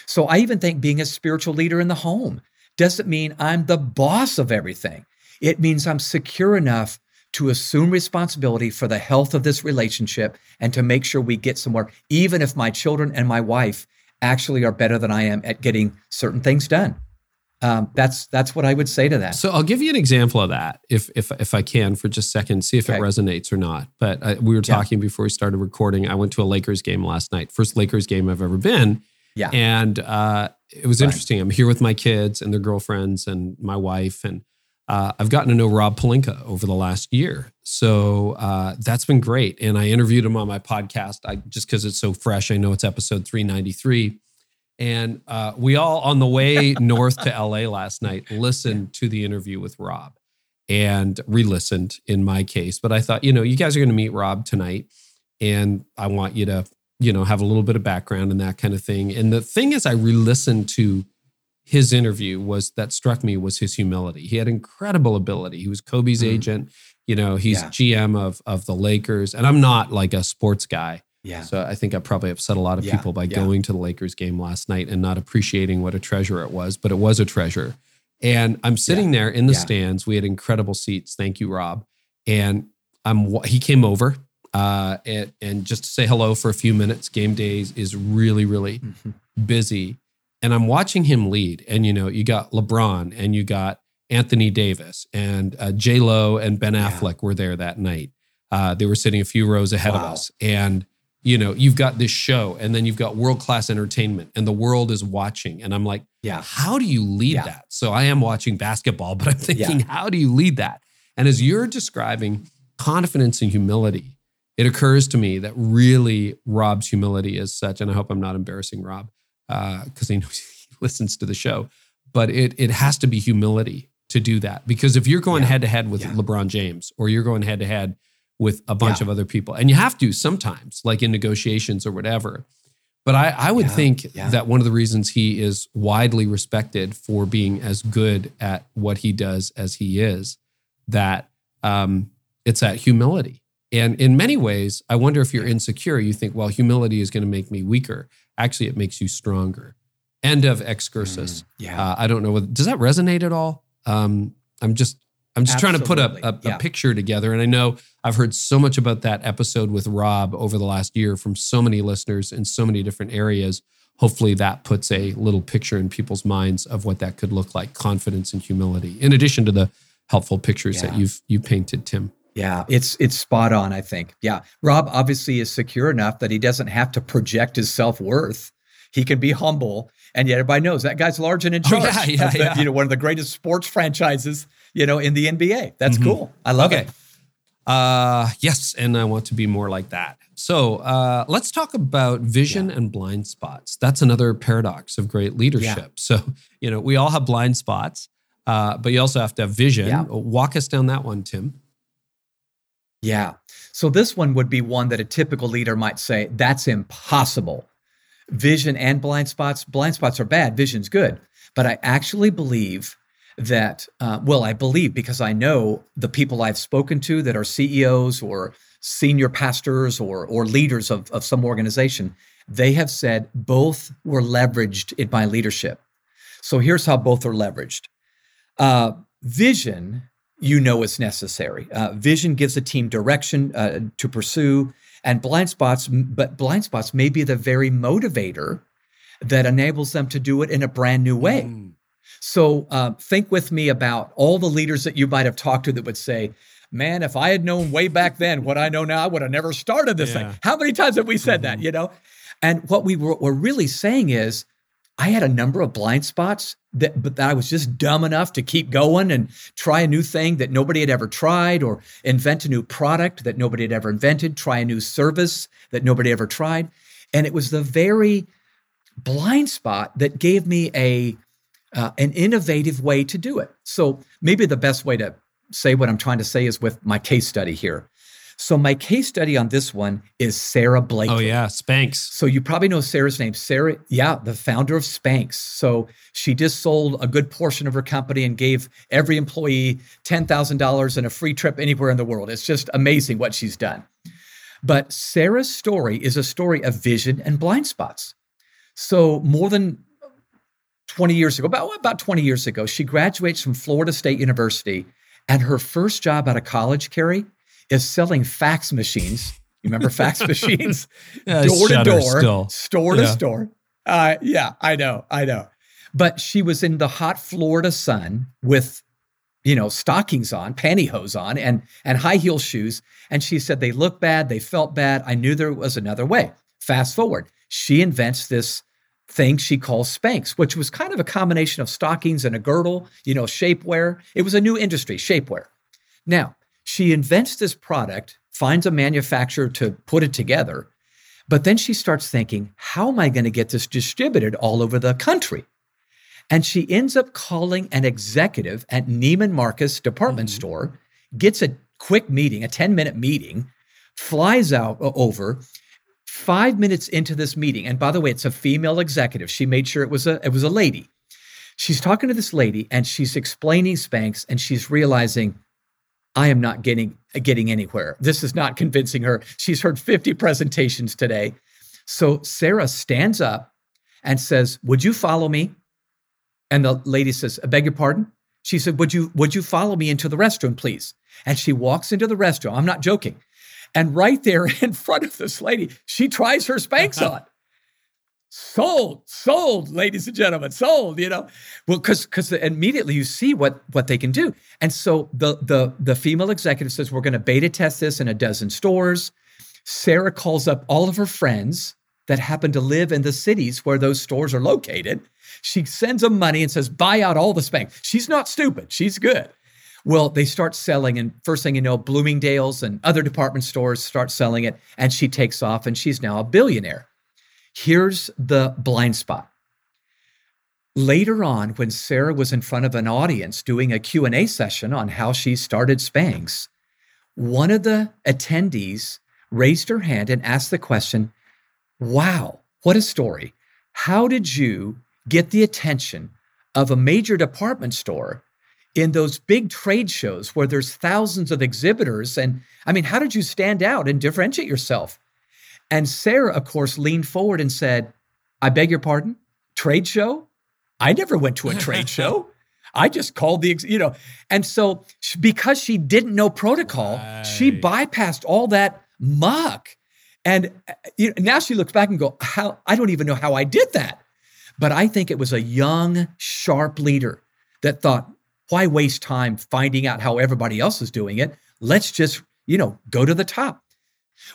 So I even think being a spiritual leader in the home doesn't mean I'm the boss of everything. It means I'm secure enough to assume responsibility for the health of this relationship and to make sure we get somewhere, even if my children and my wife actually are better than I am at getting certain things done. That's what I would say to that. So I'll give you an example of that, if I can, for just a second, see if it resonates or not. But we were talking before we started recording. I went to a Lakers game last night, first Lakers game I've ever been. Yeah, and it was interesting. I'm here with my kids and their girlfriends and my wife, and I've gotten to know Rob Pelinka over the last year. So that's been great. And I interviewed him on my podcast. Just because it's so fresh, I know it's episode 393. And we all, on the way north to LA last night, listened to the interview with Rob and re-listened in my case. But I thought, you guys are going to meet Rob tonight, and I want you to, have a little bit of background and that kind of thing. And the thing is, I re-listened to his interview that struck me was his humility. He had incredible ability. He was Kobe's agent. He's GM of the Lakers. And I'm not like a sports guy. Yeah. So I think I probably upset a lot of people by going to the Lakers game last night and not appreciating what a treasure it was, but it was a treasure. And I'm sitting there in the stands. We had incredible seats. Thank you, Rob. And he came over and just to say hello for a few minutes. Game days is really, really busy. And I'm watching him lead. And, you got LeBron and you got Anthony Davis and J-Lo and Ben Affleck were there that night. They were sitting a few rows ahead of us. And you've got this show, and then you've got world-class entertainment, and the world is watching. And I'm like, how do you lead that? So I am watching basketball, but I'm thinking, how do you lead that? And as you're describing confidence and humility, it occurs to me that really Rob's humility is such, and I hope I'm not embarrassing Rob, because he knows he listens to the show, but it has to be humility to do that. Because if you're going head-to-head with LeBron James, or you're going head-to-head with a bunch of other people. And you have to sometimes, like in negotiations or whatever. But I would think that one of the reasons he is widely respected for being as good at what he does as he is, that it's that humility. And in many ways, I wonder if you're insecure, you think, well, humility is going to make me weaker. Actually, it makes you stronger. End of excursus. I don't know. Does that resonate at all? I'm just trying to put a picture together. And I know I've heard so much about that episode with Rob over the last year from so many listeners in so many different areas. Hopefully that puts a little picture in people's minds of what that could look like, confidence and humility, in addition to the helpful pictures that you painted, Tim. Yeah, it's spot on, I think. Yeah. Rob obviously is secure enough that he doesn't have to project his self-worth. He can be humble, and yet everybody knows that guy's large and in charge. Of the, one of the greatest sports franchises, in the NBA. That's cool. I love it. Yes, and I want to be more like that. So let's talk about vision and blind spots. That's another paradox of great leadership. Yeah. So, we all have blind spots, but you also have to have vision. Yeah. Walk us down that one, Tim. Yeah. So this one would be one that a typical leader might say, that's impossible. Vision and blind spots. Blind spots are bad. Vision's good. But I actually believe that, I believe because I know the people I've spoken to that are CEOs or senior pastors or leaders of some organization, they have said both were leveraged in my leadership. So here's how both are leveraged. Vision, is necessary. Vision gives a team direction to pursue. And blind spots may be the very motivator that enables them to do it in a brand new way. So think with me about all the leaders that you might have talked to that would say, man, if I had known way back then what I know now, I would have never started this thing. How many times have we said that, And what we were really saying is, I had a number of blind spots, but I was just dumb enough to keep going and try a new thing that nobody had ever tried, or invent a new product that nobody had ever invented, try a new service that nobody ever tried. And it was the very blind spot that gave me an innovative way to do it. So maybe the best way to say what I'm trying to say is with my case study here. So my case study on this one is Sarah Blakely. Oh yeah, Spanx. So you probably know Sarah's name. Sarah, yeah, the founder of Spanx. So she just sold a good portion of her company and gave every employee $10,000 and a free trip anywhere in the world. It's just amazing what she's done. But Sarah's story is a story of vision and blind spots. So more than 20 years ago, about 20 years ago, she graduates from Florida State University, and her first job out of college, Carey, is selling fax machines. You remember fax machines? Door to door, store to store. Yeah, I know. But she was in the hot Florida sun with, stockings on, pantyhose on, and high heel shoes. And she said, they looked bad, they felt bad. I knew there was another way. Fast forward, she invents this thing she calls Spanx, which was kind of a combination of stockings and a girdle, shapewear. It was a new industry, shapewear. Now, she invents this product, finds a manufacturer to put it together, but then she starts thinking, how am I going to get this distributed all over the country? And she ends up calling an executive at Neiman Marcus department store, gets a quick meeting, a 10-minute meeting, flies out over. 5 minutes into this meeting, and by the way, it's a female executive. She made sure it was a lady. She's talking to this lady, and she's explaining Spanx, and she's realizing, I am not getting anywhere. This is not convincing her. She's heard 50 presentations today. So Sarah stands up and says, "Would you follow me?" And the lady says, "I beg your pardon?" She said, "Would you follow me into the restroom, please?" And she walks into the restroom. I'm not joking. And right there in front of this lady, she tries her Spanx on. Sold, ladies and gentlemen, sold. Well, because immediately you see what they can do. And so the female executive says, we're going to beta test this in a dozen stores. Sarah calls up all of her friends that happen to live in the cities where those stores are located. She sends them money and says, buy out all the Spanx. She's not stupid. She's good. Well, they start selling, and first thing you know, Bloomingdale's and other department stores start selling it, and she takes off, and she's now a billionaire. Here's the blind spot. Later on, when Sarah was in front of an audience doing a Q&A session on how she started Spanx, one of the attendees raised her hand and asked the question, wow, what a story. How did you get the attention of a major department store in those big trade shows where there's thousands of exhibitors? And I mean, how did you stand out and differentiate yourself? And Sarah, of course, leaned forward and said, I beg your pardon, trade show? I never went to a trade show. I just called the. And so because she didn't know protocol, She bypassed all that muck. And now she looks back and goes, I don't even know how I did that. But I think it was a young, sharp leader that thought, why waste time finding out how everybody else is doing it? Let's just, go to the top.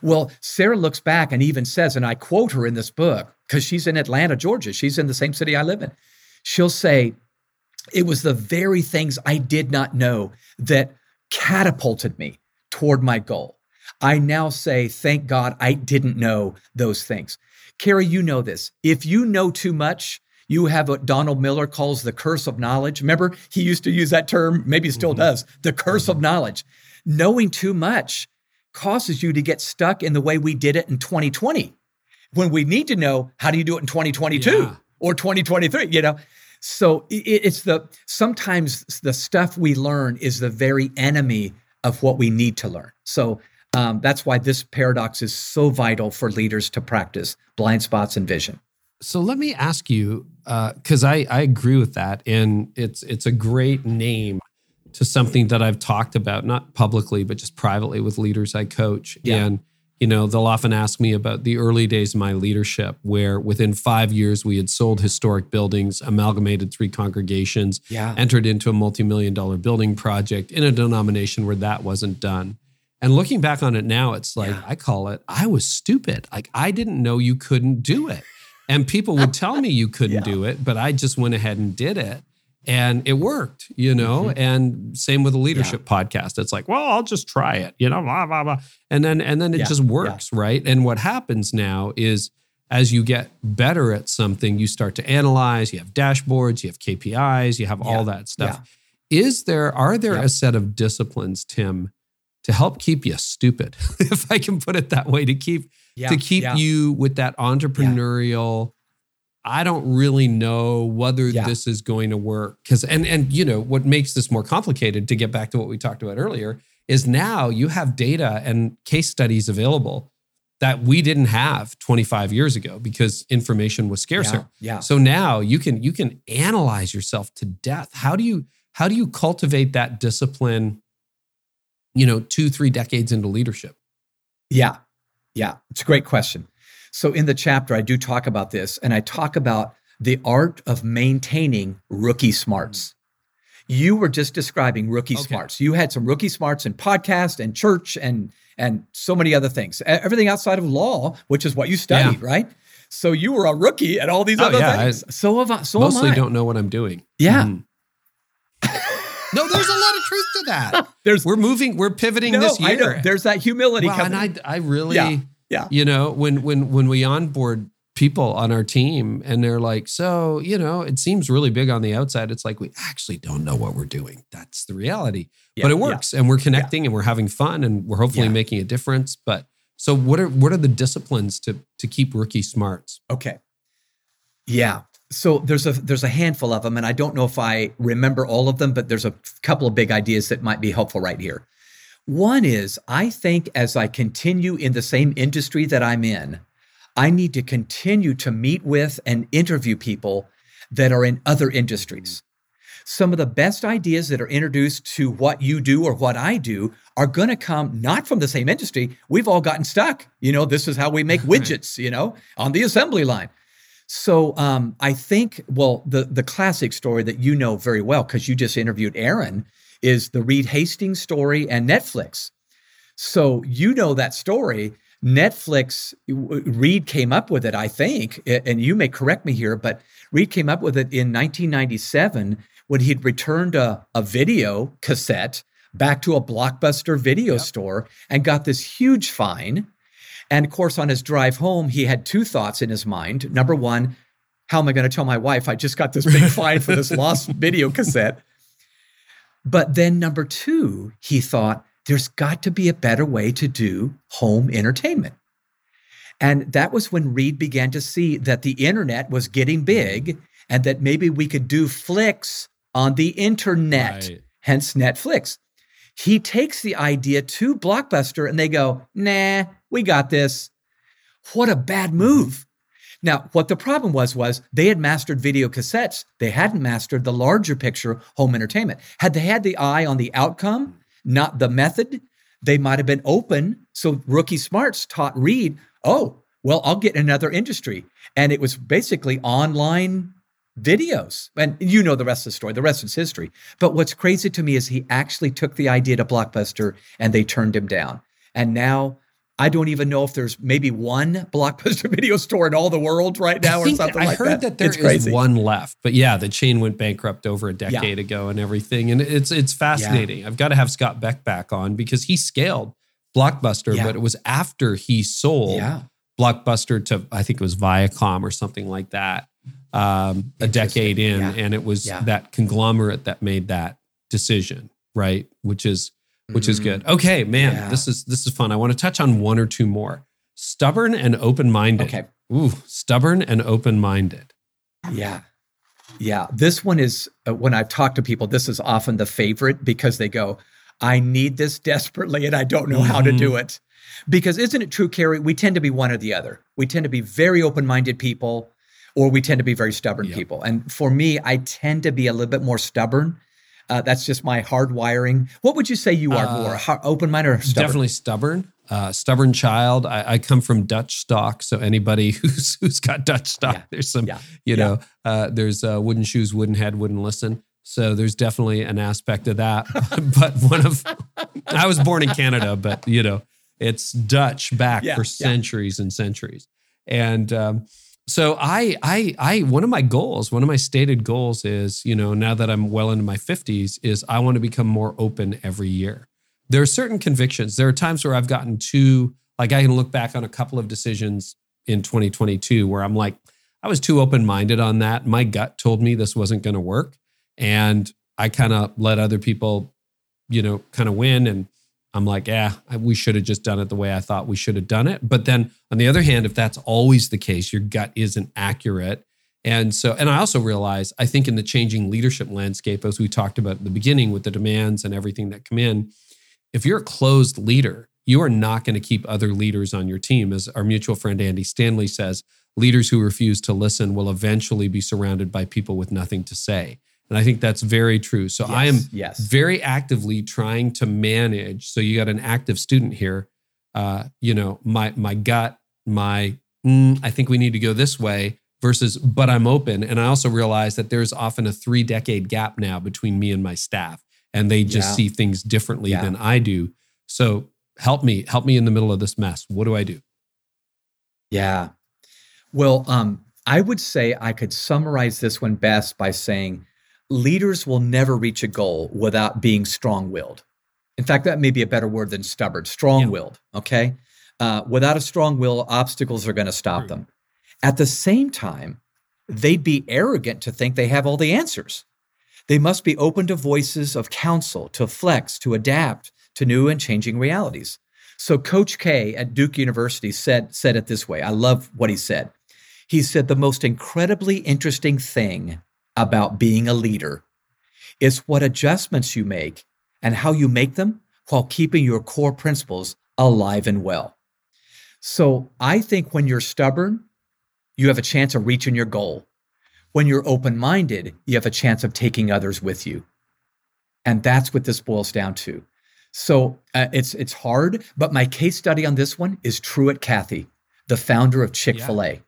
Well, Sarah looks back and even says, and I quote her in this book, because she's in Atlanta, Georgia. She's in the same city I live in. She'll say, it was the very things I did not know that catapulted me toward my goal. I now say, thank God I didn't know those things. Carey, you know this. If you know too much, you have what Donald Miller calls the curse of knowledge. Remember, he used to use that term, maybe he still does, the curse of knowledge. Knowing too much causes you to get stuck in the way we did it in 2020, when we need to know, how do you do it in 2022 or 2023, So sometimes the stuff we learn is the very enemy of what we need to learn. So that's why this paradox is so vital for leaders to practice blind spots and vision. So let me ask you, because I agree with that, and it's a great name to something that I've talked about, not publicly, but just privately with leaders I coach. Yeah. And, they'll often ask me about the early days of my leadership, where within 5 years, we had sold historic buildings, amalgamated 3 congregations, entered into a multi-million-dollar building project in a denomination where that wasn't done. And looking back on it now, it's like, I call it, I was stupid. Like, I didn't know you couldn't do it. And people would tell me you couldn't do it, but I just went ahead and did it. And it worked, And same with a leadership podcast. It's like, well, I'll just try it, blah, blah, blah. And then it just works, right? And what happens now is as you get better at something, you start to analyze, you have dashboards, you have KPIs, you have all that stuff. Are there a set of disciplines, Tim, to help keep you stupid, if I can put it that way, to keep you with that entrepreneurial, I don't really know whether this is going to work. Because, and you know, what makes this more complicated, to get back to what we talked about earlier, is now you have data and case studies available that we didn't have 25 years ago because information was scarcer. Yeah. So now you can analyze yourself to death. How do you cultivate that discipline, you know, 2-3 decades into leadership? Yeah. It's a great question. So in the chapter, I do talk about this, and I talk about the art of maintaining rookie smarts. You were just describing rookie smarts. You had some rookie smarts in podcast and church and so many other things. Everything outside of law, which is what you studied, right? So you were a rookie at all these other things. So mostly am I. Don't know what I'm doing. Yeah. No, there's a lot of truth to that. We're pivoting this year. I know. There's that humility coming. And I really... Yeah. You know, when we onboard people on our team and they're like, so, you know, it seems really big on the outside. It's like, we actually don't know what we're doing. That's the reality, but it works and we're connecting and we're having fun and we're hopefully making a difference. But so what are the disciplines to keep rookie smarts? Okay. Yeah. So there's a handful of them, and I don't know if I remember all of them, but there's a couple of big ideas that might be helpful right here. One is, I think as I continue in the same industry that I'm in, I need to continue to meet with and interview people that are in other industries. Some of the best ideas that are introduced to what you do or what I do are going to come not from the same industry. We've all gotten stuck. You know, this is how we make widgets, you know, on the assembly line. So I think, well, the classic story that you know very well, because you just interviewed Aaron, is the Reed Hastings story and Netflix. So you know that story. Netflix, Reed came up with it, I think, and you may correct me here, but Reed came up with it in 1997 when he'd returned a video cassette back to a Blockbuster video store and got this huge fine. And of course, on his drive home, he had two thoughts in his mind. Number one, how am I going to tell my wife I just got this big fine for this lost video cassette? But then number two, he thought, there's got to be a better way to do home entertainment. And that was when Reed began to see that the internet was getting big and that maybe we could do flicks on the internet, hence Netflix. He takes the idea to Blockbuster and they go, nah, we got this. What a bad move. Now, what the problem was they had mastered video cassettes. They hadn't mastered the larger picture, home entertainment. Had they had the eye on the outcome, not the method, they might have been open. So rookie smarts taught Reed, I'll get another industry. And it was basically online videos. And you know the rest of the story. The rest is history. But what's crazy to me is he actually took the idea to Blockbuster and they turned him down. And now... I don't even know if there's maybe one Blockbuster video store in all the world right now or something like that. I heard that there is one left, but the chain went bankrupt over a decade ago and everything. And it's fascinating. I've got to have Scott Beck back on because he scaled Blockbuster, but it was after he sold Blockbuster to, I think it was Viacom or something like that, a decade in. Yeah. And it was that conglomerate that made that decision, right? Which is good. Okay, man, this is fun. I want to touch on one or two more. Stubborn and open-minded. Okay. Ooh, stubborn and open-minded. Yeah. This one is, when I've talked to people, this is often the favorite because they go, I need this desperately and I don't know how to do it. Because isn't it true, Carey, we tend to be one or the other. We tend to be very open-minded people or we tend to be very stubborn people. And for me, I tend to be a little bit more stubborn. That's just my hard wiring. What would you say you are more, open-minded or stubborn? Definitely stubborn. Stubborn child. I come from Dutch stock, so anybody who's got Dutch stock, there's some, know, there's wooden shoes, wooden head, wouldn't listen. So there's definitely an aspect of that. But I was born in Canada, but you know, it's Dutch back for centuries and centuries. And so I one of my stated goals is, you know, now that I'm well into my 50s, is I want to become more open every year. There are certain convictions. There are times where I've gotten too, like I can look back on a couple of decisions in 2022 where I'm like, I was too open-minded on that. My gut told me this wasn't going to work. And I kind of let other people, you know, kind of win. And I'm like, yeah, we should have just done it the way I thought we should have done it. But then on the other hand, if that's always the case, your gut isn't accurate. And so, and I also realize, I think in the changing leadership landscape, as we talked about at the beginning with the demands and everything that come in, if you're a closed leader, you are not going to keep other leaders on your team. As our mutual friend, Andy Stanley, says, leaders who refuse to listen will eventually be surrounded by people with nothing to say. And I think that's very true. So yes, I am very actively trying to manage. So you got an active student here. You know, my gut, my, I think we need to go this way versus, but I'm open. And I also realize that there's often a 3-decade gap now between me and my staff, and they just see things differently than I do. So help me in the middle of this mess. What do I do? Yeah. Well, I would say I could summarize this one best by saying, leaders will never reach a goal without being strong-willed. In fact, that may be a better word than stubborn, strong-willed, okay? Without a strong will, obstacles are going to stop them. At the same time, they'd be arrogant to think they have all the answers. They must be open to voices of counsel, to flex, to adapt to new and changing realities. So Coach K at Duke University said it this way. I love what he said. He said, the most incredibly interesting thing about being a leader is what adjustments you make and how you make them while keeping your core principles alive and well. So I think when you're stubborn, you have a chance of reaching your goal. When you're open-minded, you have a chance of taking others with you. And that's what this boils down to. So it's hard, but my case study on this one is Truett Cathy, the founder of Chick-fil-A. Yeah.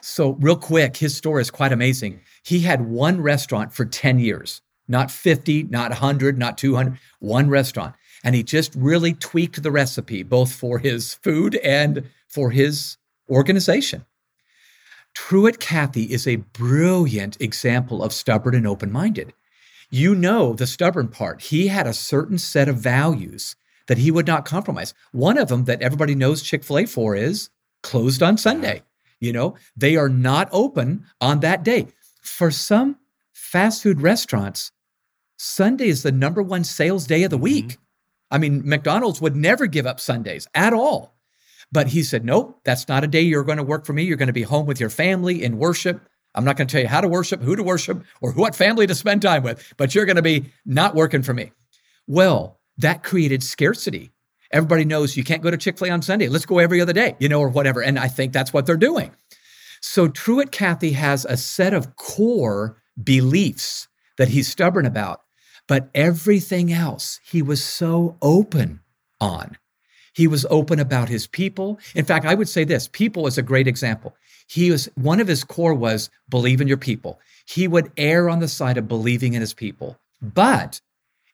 So real quick, his story is quite amazing. He had one restaurant for 10 years, not 50, not 100, not 200, one restaurant. And he just really tweaked the recipe, both for his food and for his organization. Truett Cathy is a brilliant example of stubborn and open-minded. You know the stubborn part. He had a certain set of values that he would not compromise. One of them that everybody knows Chick-fil-A for is closed on Sunday. You know, they are not open on that day. For some fast food restaurants, Sunday is the number one sales day of the week. I mean, McDonald's would never give up Sundays at all. But he said, nope, that's not a day you're going to work for me. You're going to be home with your family in worship. I'm not going to tell you how to worship, who to worship, or what family to spend time with, but you're going to be not working for me. Well, that created scarcity. Everybody knows you can't go to Chick-fil-A on Sunday. Let's go every other day, you know, or whatever. And I think that's what they're doing. So Truett Cathy has a set of core beliefs that he's stubborn about, but everything else he was so open on. He was open about his people. In fact, I would say this, people is a great example. One of his core was believe in your people. He would err on the side of believing in his people. But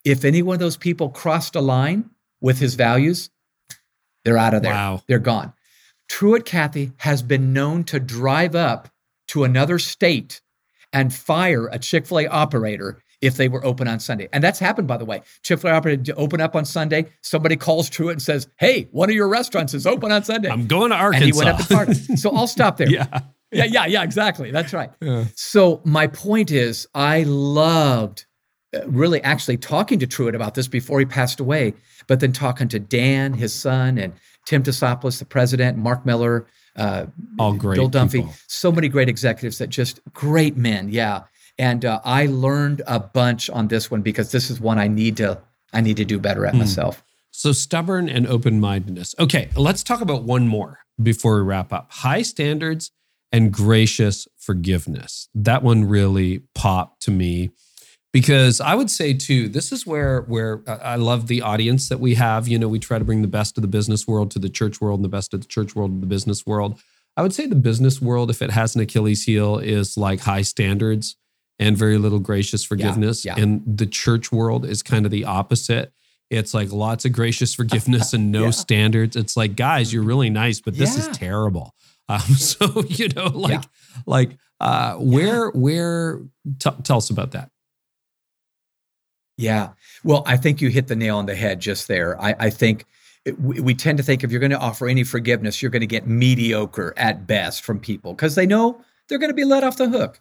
if any one of those people crossed a line with his values, they're out of there. Wow. They're gone. Truett Cathy has been known to drive up to another state and fire a Chick-fil-A operator if they were open on Sunday. And that's happened, by the way. Chick-fil-A operator open up on Sunday. Somebody calls Truett and says, hey, one of your restaurants is open on Sunday. I'm going to Arkansas. And he went up to party. So I'll stop there. Yeah, exactly. That's right. Yeah. So my point is, I loved really actually talking to Truett about this before he passed away, but then talking to Dan, his son, and Tim Tisopoulos, the president, Mark Miller, all great Bill Dunphy, people. So many great executives that just great men. Yeah. And I learned a bunch on this one because this is one I need to do better at myself. So stubborn and open-mindedness. Okay, let's talk about one more before we wrap up. High standards and gracious forgiveness. That one really popped to me because I would say too, this is where I love the audience that we have. You know, we try to bring the best of the business world to the church world and the best of the church world to the business world. I would say the business world, if it has an Achilles heel, is like high standards and very little gracious forgiveness. Yeah, yeah. And the church world is kind of the opposite. It's like lots of gracious forgiveness and no standards. It's like, guys, you're really nice, but this is terrible. So, you know, tell us about that. Yeah. Well, I think you hit the nail on the head just there. I think we tend to think if you're going to offer any forgiveness, you're going to get mediocre at best from people because they know they're going to be let off the hook.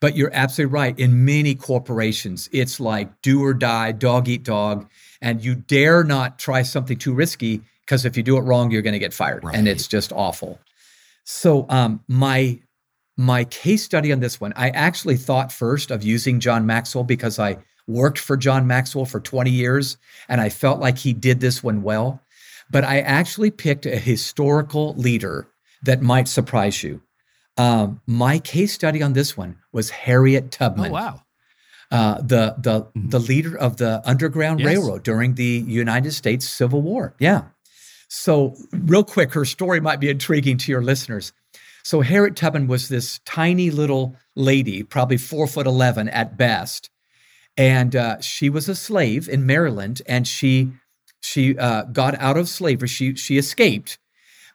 But you're absolutely right. In many corporations, it's like do or die, dog eat dog. and you dare not try something too risky because if you do it wrong, you're going to get fired. Right. And it's just awful. So my case study on this one, I actually thought first of using John Maxwell because I worked for John Maxwell for 20 years and I felt like he did this one well. But I actually picked a historical leader that might surprise you. My case study on this one was Harriet Tubman. Oh, wow. The leader of the Underground Railroad during the United States Civil War. Yeah. So real quick, her story might be intriguing to your listeners. So Harriet Tubman was this tiny little lady, probably 4'11" at best. And she was a slave in Maryland, and she got out of slavery. She escaped.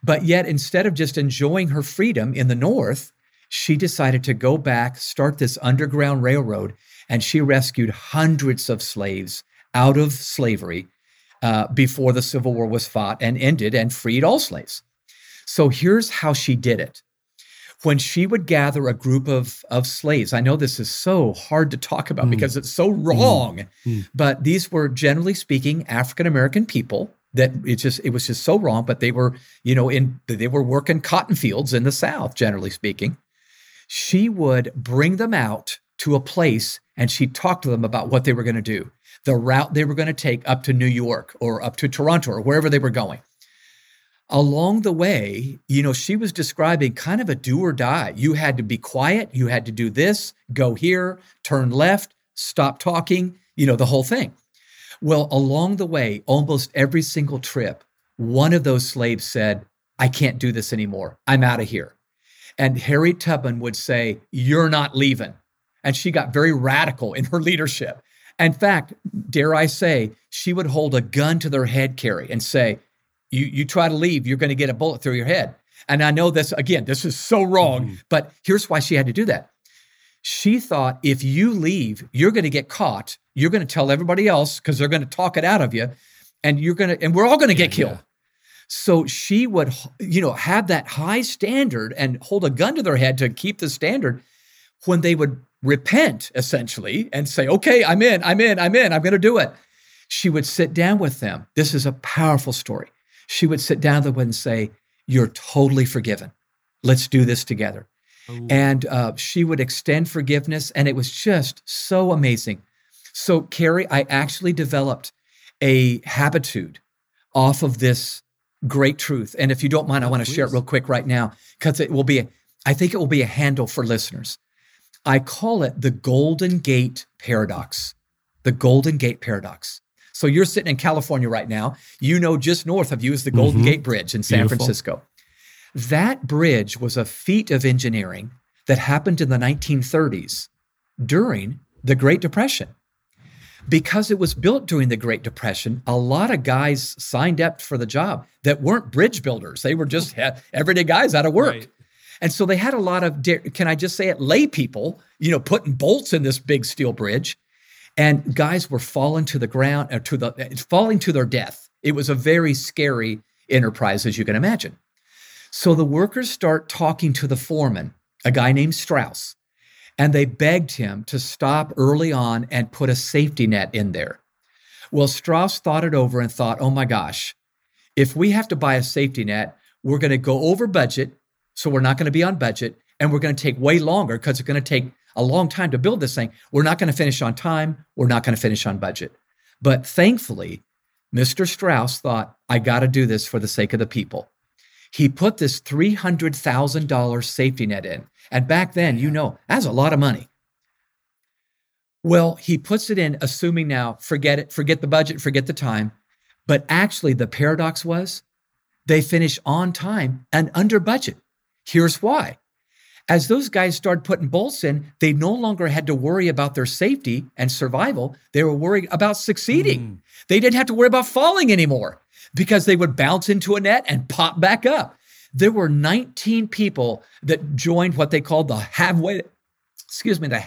But yet, instead of just enjoying her freedom in the North, she decided to go back, start this Underground Railroad, and she rescued hundreds of slaves out of slavery before the Civil War was fought and ended and freed all slaves. So here's how she did it. When she would gather a group of slaves, I know this is so hard to talk about because it's so wrong, but these were, generally speaking, African-American people that it was just so wrong, but they were, they were working cotton fields in the South, generally speaking. She would bring them out to a place and she talked to them about what they were going to do, the route they were going to take up to New York or up to Toronto or wherever they were going. Along the way, she was describing kind of a do or die. You had to be quiet. You had to do this, go here, turn left, stop talking, the whole thing. Well, along the way, almost every single trip, one of those slaves said, I can't do this anymore. I'm out of here. And Harriet Tubman would say, you're not leaving. And she got very radical in her leadership. In fact, dare I say, she would hold a gun to their head, Carey, and say, you try to leave, you're going to get a bullet through your head. And I know this, again, this is so wrong, but here's why she had to do that. She thought, if you leave, you're going to get caught. You're going to tell everybody else because they're going to talk it out of you, and we're all going to get killed. Yeah. So she would, have that high standard and hold a gun to their head to keep the standard. When they would repent, essentially, and say, okay, I'm in, I'm going to do it, she would sit down with them. This is a powerful story. She would sit down with them and say, you're totally forgiven. Let's do this together. Ooh. And she would extend forgiveness. And it was just so amazing. So, Carey, I actually developed a habitude off of this great truth. And if you don't mind, I want to share it real quick right now, because I think it will be a handle for listeners. I call it the Golden Gate Paradox. The Golden Gate Paradox. So you're sitting in California right now. Just north of you is the Golden Gate Bridge in San Francisco. That bridge was a feat of engineering that happened in the 1930s during the Great Depression. Because it was built during the Great Depression, a lot of guys signed up for the job that weren't bridge builders. They were just everyday guys out of work. Right. And so they had a lot of, can I just say it, lay people, putting bolts in this big steel bridge. And guys were falling to the ground, or falling to their death. It was a very scary enterprise, as you can imagine. So the workers start talking to the foreman, a guy named Strauss, and they begged him to stop early on and put a safety net in there. Well, Strauss thought it over and thought, oh my gosh, if we have to buy a safety net, we're going to go over budget, so we're not going to be on budget, and we're going to take way longer because it's going to take a long time to build this thing. We're not going to finish on time. We're not going to finish on budget. But thankfully, Mr. Strauss thought, I got to do this for the sake of the people. He put this $300,000 safety net in. And back then, that's a lot of money. Well, he puts it in, assuming now, forget it, forget the budget, forget the time. But actually, the paradox was they finish on time and under budget. Here's why. As those guys started putting bolts in, they no longer had to worry about their safety and survival. They were worried about succeeding. They didn't have to worry about falling anymore because they would bounce into a net and pop back up. There were 19 people that joined what they called the halfway to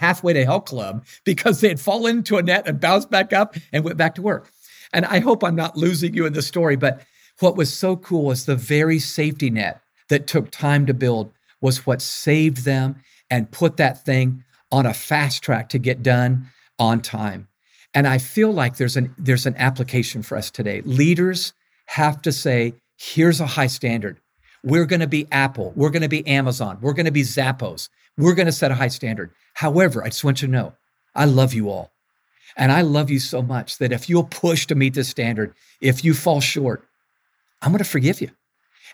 hell club because they had fallen into a net and bounced back up and went back to work. And I hope I'm not losing you in the story, but what was so cool was the very safety net that took time to build was what saved them and put that thing on a fast track to get done on time. And I feel like there's an application for us today. Leaders have to say, here's a high standard. We're going to be Apple. We're going to be Amazon. We're going to be Zappos. We're going to set a high standard. However, I just want you to know, I love you all. And I love you so much that if you'll push to meet this standard, if you fall short, I'm going to forgive you.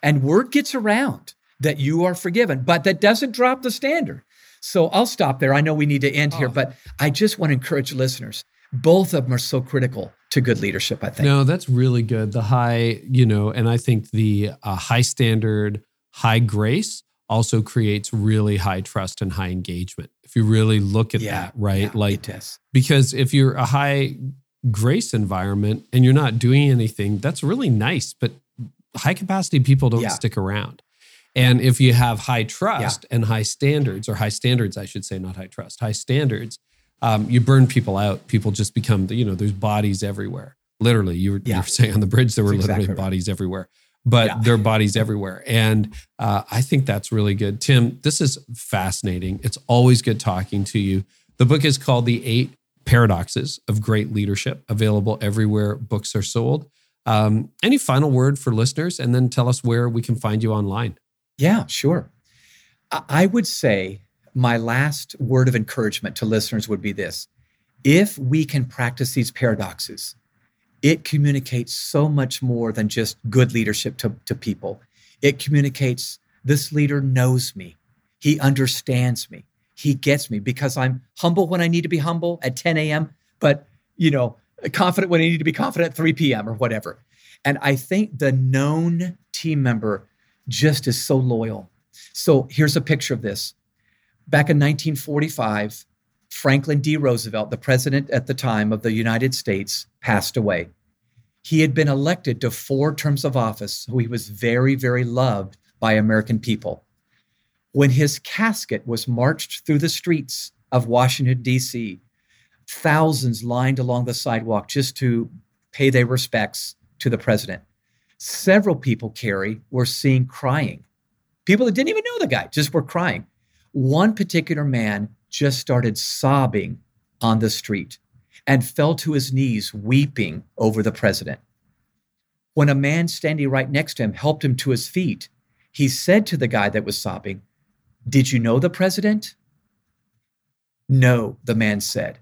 And word gets around that you are forgiven, but that doesn't drop the standard. So I'll stop there. I know we need to end here, but I just want to encourage listeners. Both of them are so critical to good leadership, I think. No, that's really good. The high, and I think the high standard, high grace also creates really high trust and high engagement. If you really look at that, right? Yeah, like, it does. Because if you're a high grace environment and you're not doing anything, that's really nice, but high capacity people don't stick around. And if you have high trust and high standards, or high standards, I should say, not high trust, high standards, you burn people out. People just become, there's bodies everywhere. Literally, you were saying on the bridge, there were literally bodies everywhere, but there are bodies everywhere. And I think that's really good. Tim, this is fascinating. It's always good talking to you. The book is called The Eight Paradoxes of Great Leadership, available everywhere books are sold. Any final word for listeners? And then tell us where we can find you online. Yeah, sure. I would say my last word of encouragement to listeners would be this. If we can practice these paradoxes, it communicates so much more than just good leadership to people. It communicates, this leader knows me. He understands me. He gets me, because I'm humble when I need to be humble at 10 a.m., but confident when I need to be confident at 3 p.m. or whatever. And I think the known team member just is so loyal. So here's a picture of this. Back in 1945, Franklin D. Roosevelt, the president at the time of the United States, passed away. He had been elected to 4 terms of office, so he was very, very loved by American people. When his casket was marched through the streets of Washington, D.C., thousands lined along the sidewalk just to pay their respects to the president. Several people, Carey, were seen crying. People that didn't even know the guy just were crying. One particular man just started sobbing on the street and fell to his knees weeping over the president. When a man standing right next to him helped him to his feet, he said to the guy that was sobbing, "Did you know the president?" "No," the man said,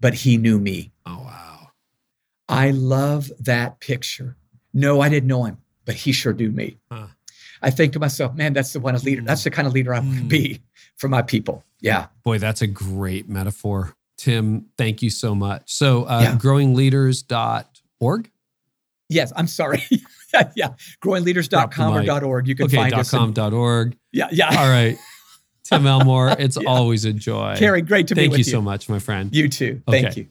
"but he knew me." Oh, wow. I love that picture. No, I didn't know him, but he sure knew me. Huh. I think to myself, man, that's the kind of leader I want to be for my people. Yeah. Boy, that's a great metaphor. Tim, thank you so much. So growingleaders.org? Yes, I'm sorry. Yeah, growingleaders.com or .org. You can find us. .com.org. Yeah. All right. Tim Elmore, it's always a joy. Carey, great to be with you. Thank you so much, my friend. You too. Okay. Thank you.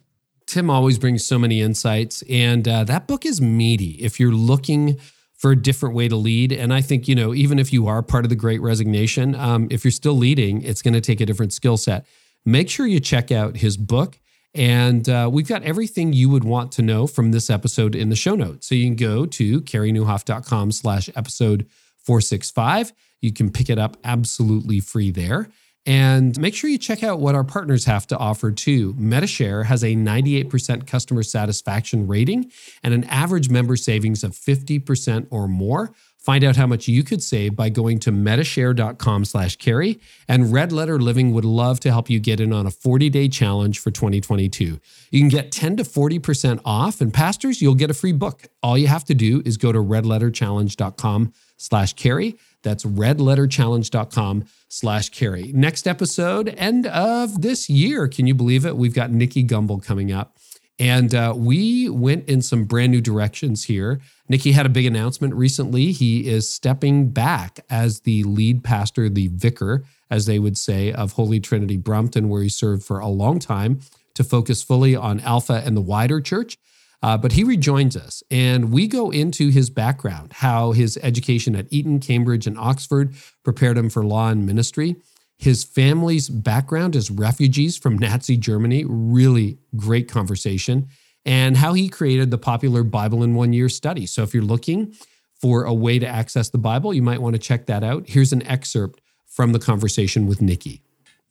Tim always brings so many insights, and that book is meaty. If you're looking for a different way to lead. And I think, even if you are part of the Great Resignation, if you're still leading, it's going to take a different skill set. Make sure you check out his book. And we've got everything you would want to know from this episode in the show notes. So you can go to careynieuwhof.com/episode 465. You can pick it up absolutely free there. And make sure you check out what our partners have to offer too. MetaShare has a 98% customer satisfaction rating and an average member savings of 50% or more. Find out how much you could save by going to metashare.com/Carey. And Red Letter Living would love to help you get in on a 40-day challenge for 2022. You can get 10 to 40% off, and pastors, you'll get a free book. All you have to do is go to redletterchallenge.com/Carey. That's redletterchallenge.com/Carey. Next episode, end of this year. Can you believe it? We've got Nicky Gumbel coming up. And we went in some brand new directions here. Nicky had a big announcement recently. He is stepping back as the lead pastor, the vicar, as they would say, of Holy Trinity Brompton, where he served for a long time, to focus fully on Alpha and the wider church. But he rejoins us, and we go into his background, how his education at Eton, Cambridge, and Oxford prepared him for law and ministry. His family's background as refugees from Nazi Germany, really great conversation, and how he created the popular Bible in One Year study. So if you're looking for a way to access the Bible, you might want to check that out. Here's an excerpt from the conversation with Nicky.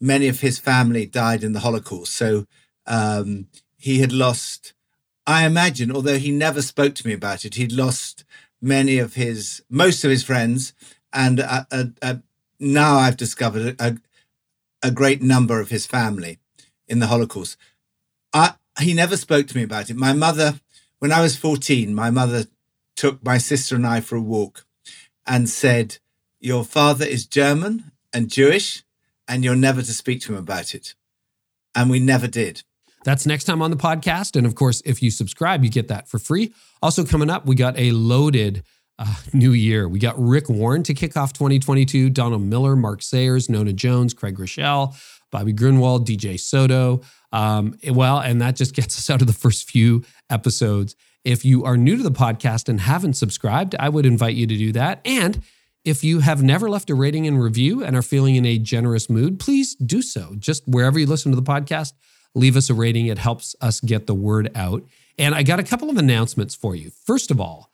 Many of his family died in the Holocaust, so he had lost, I imagine, although he never spoke to me about it, he'd lost many of his, most of his friends. And now I've discovered a great number of his family in the Holocaust. He never spoke to me about it. My mother, when I was 14, my mother took my sister and I for a walk and said, your father is German and Jewish, and you're never to speak to him about it. And we never did. That's next time on the podcast. And of course, if you subscribe, you get that for free. Also coming up, we got a loaded new year. We got Rick Warren to kick off 2022, Donald Miller, Mark Sayers, Nona Jones, Craig Rochelle, Bobby Grunwald, DJ Soto. And that just gets us out of the first few episodes. If you are new to the podcast and haven't subscribed, I would invite you to do that. And if you have never left a rating and review and are feeling in a generous mood, please do so. Just wherever you listen to the podcast, leave us a rating. It helps us get the word out. And I got a couple of announcements for you. First of all,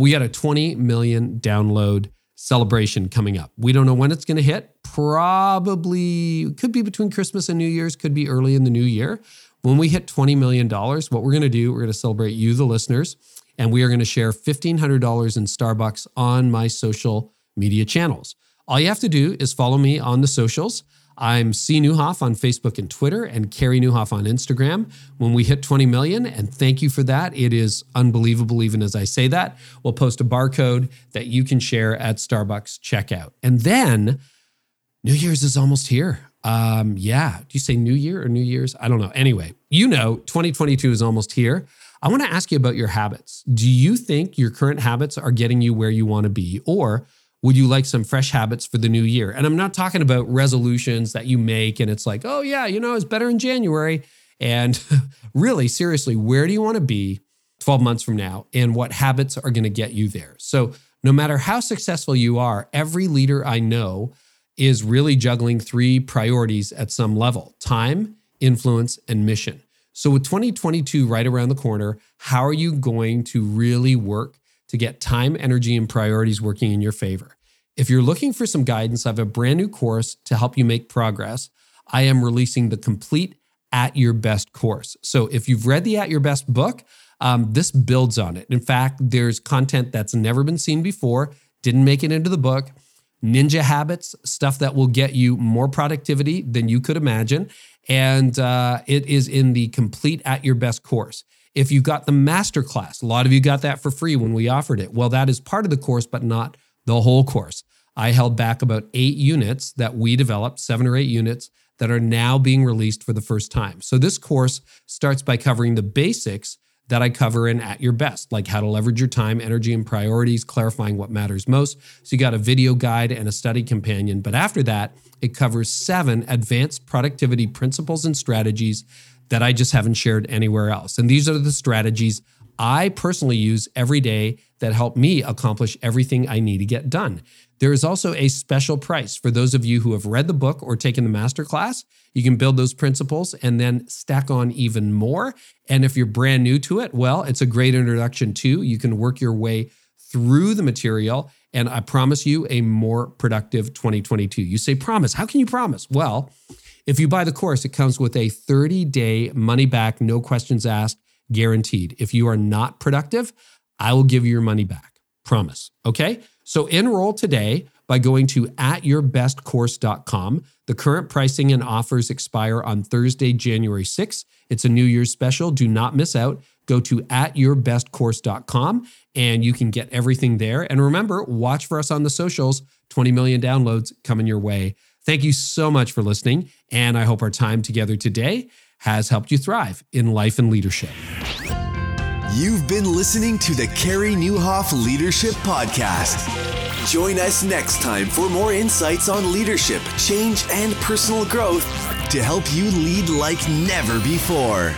we got a 20 million download celebration coming up. We don't know when it's going to hit. Probably could be between Christmas and New Year's, could be early in the new year. When we hit $20 million, what we're going to do, we're going to celebrate you, the listeners, and we are going to share $1,500 in Starbucks on my social media channels. All you have to do is follow me on the socials. I'm C. Nieuwhof on Facebook and Twitter and Carey Nieuwhof on Instagram. When we hit 20 million, and thank you for that. It is unbelievable even as I say that. We'll post a barcode that you can share at Starbucks checkout. And then New Year's is almost here. Do you say New Year or New Year's? I don't know. Anyway, 2022 is almost here. I want to ask you about your habits. Do you think your current habits are getting you where you want to be, or would you like some fresh habits for the new year? And I'm not talking about resolutions that you make and it's like, oh yeah, it's better in January. And really, seriously, where do you want to be 12 months from now? And what habits are going to get you there? So no matter how successful you are, every leader I know is really juggling three priorities at some level: time, influence, and mission. So with 2022 right around the corner, how are you going to really work to get time, energy, and priorities working in your favor? If you're looking for some guidance, I have a brand new course to help you make progress. I am releasing the complete At Your Best course. So if you've read the At Your Best book, this builds on it. In fact, there's content that's never been seen before, didn't make it into the book, ninja habits, stuff that will get you more productivity than you could imagine. And it is in the complete At Your Best course. If you got the masterclass, a lot of you got that for free when we offered it. Well, that is part of the course, but not the whole course. I held back about 8 units that we developed, 7 or 8 units that are now being released for the first time. So this course starts by covering the basics that I cover in At Your Best, like how to leverage your time, energy, and priorities, clarifying what matters most. So you got a video guide and a study companion. But after that, it covers 7 advanced productivity principles and strategies that I just haven't shared anywhere else. And these are the strategies I personally use every day that help me accomplish everything I need to get done. There is also a special price for those of you who have read the book or taken the masterclass. You can build those principles and then stack on even more. And if you're brand new to it, well, it's a great introduction too. You can work your way through the material, and I promise you a more productive 2022. You say promise. How can you promise? Well, if you buy the course, it comes with a 30-day money-back, no questions asked, guaranteed. If you are not productive, I will give you your money back. Promise. Okay? So enroll today by going to atyourbestcourse.com. The current pricing and offers expire on Thursday, January 6th. It's a New Year's special. Do not miss out. Go to atyourbestcourse.com and you can get everything there. And remember, watch for us on the socials. 20 million downloads coming your way. Thank you so much for listening, and I hope our time together today has helped you thrive in life and leadership. You've been listening to the Carey Nieuwhof Leadership Podcast. Join us next time for more insights on leadership, change, and personal growth to help you lead like never before.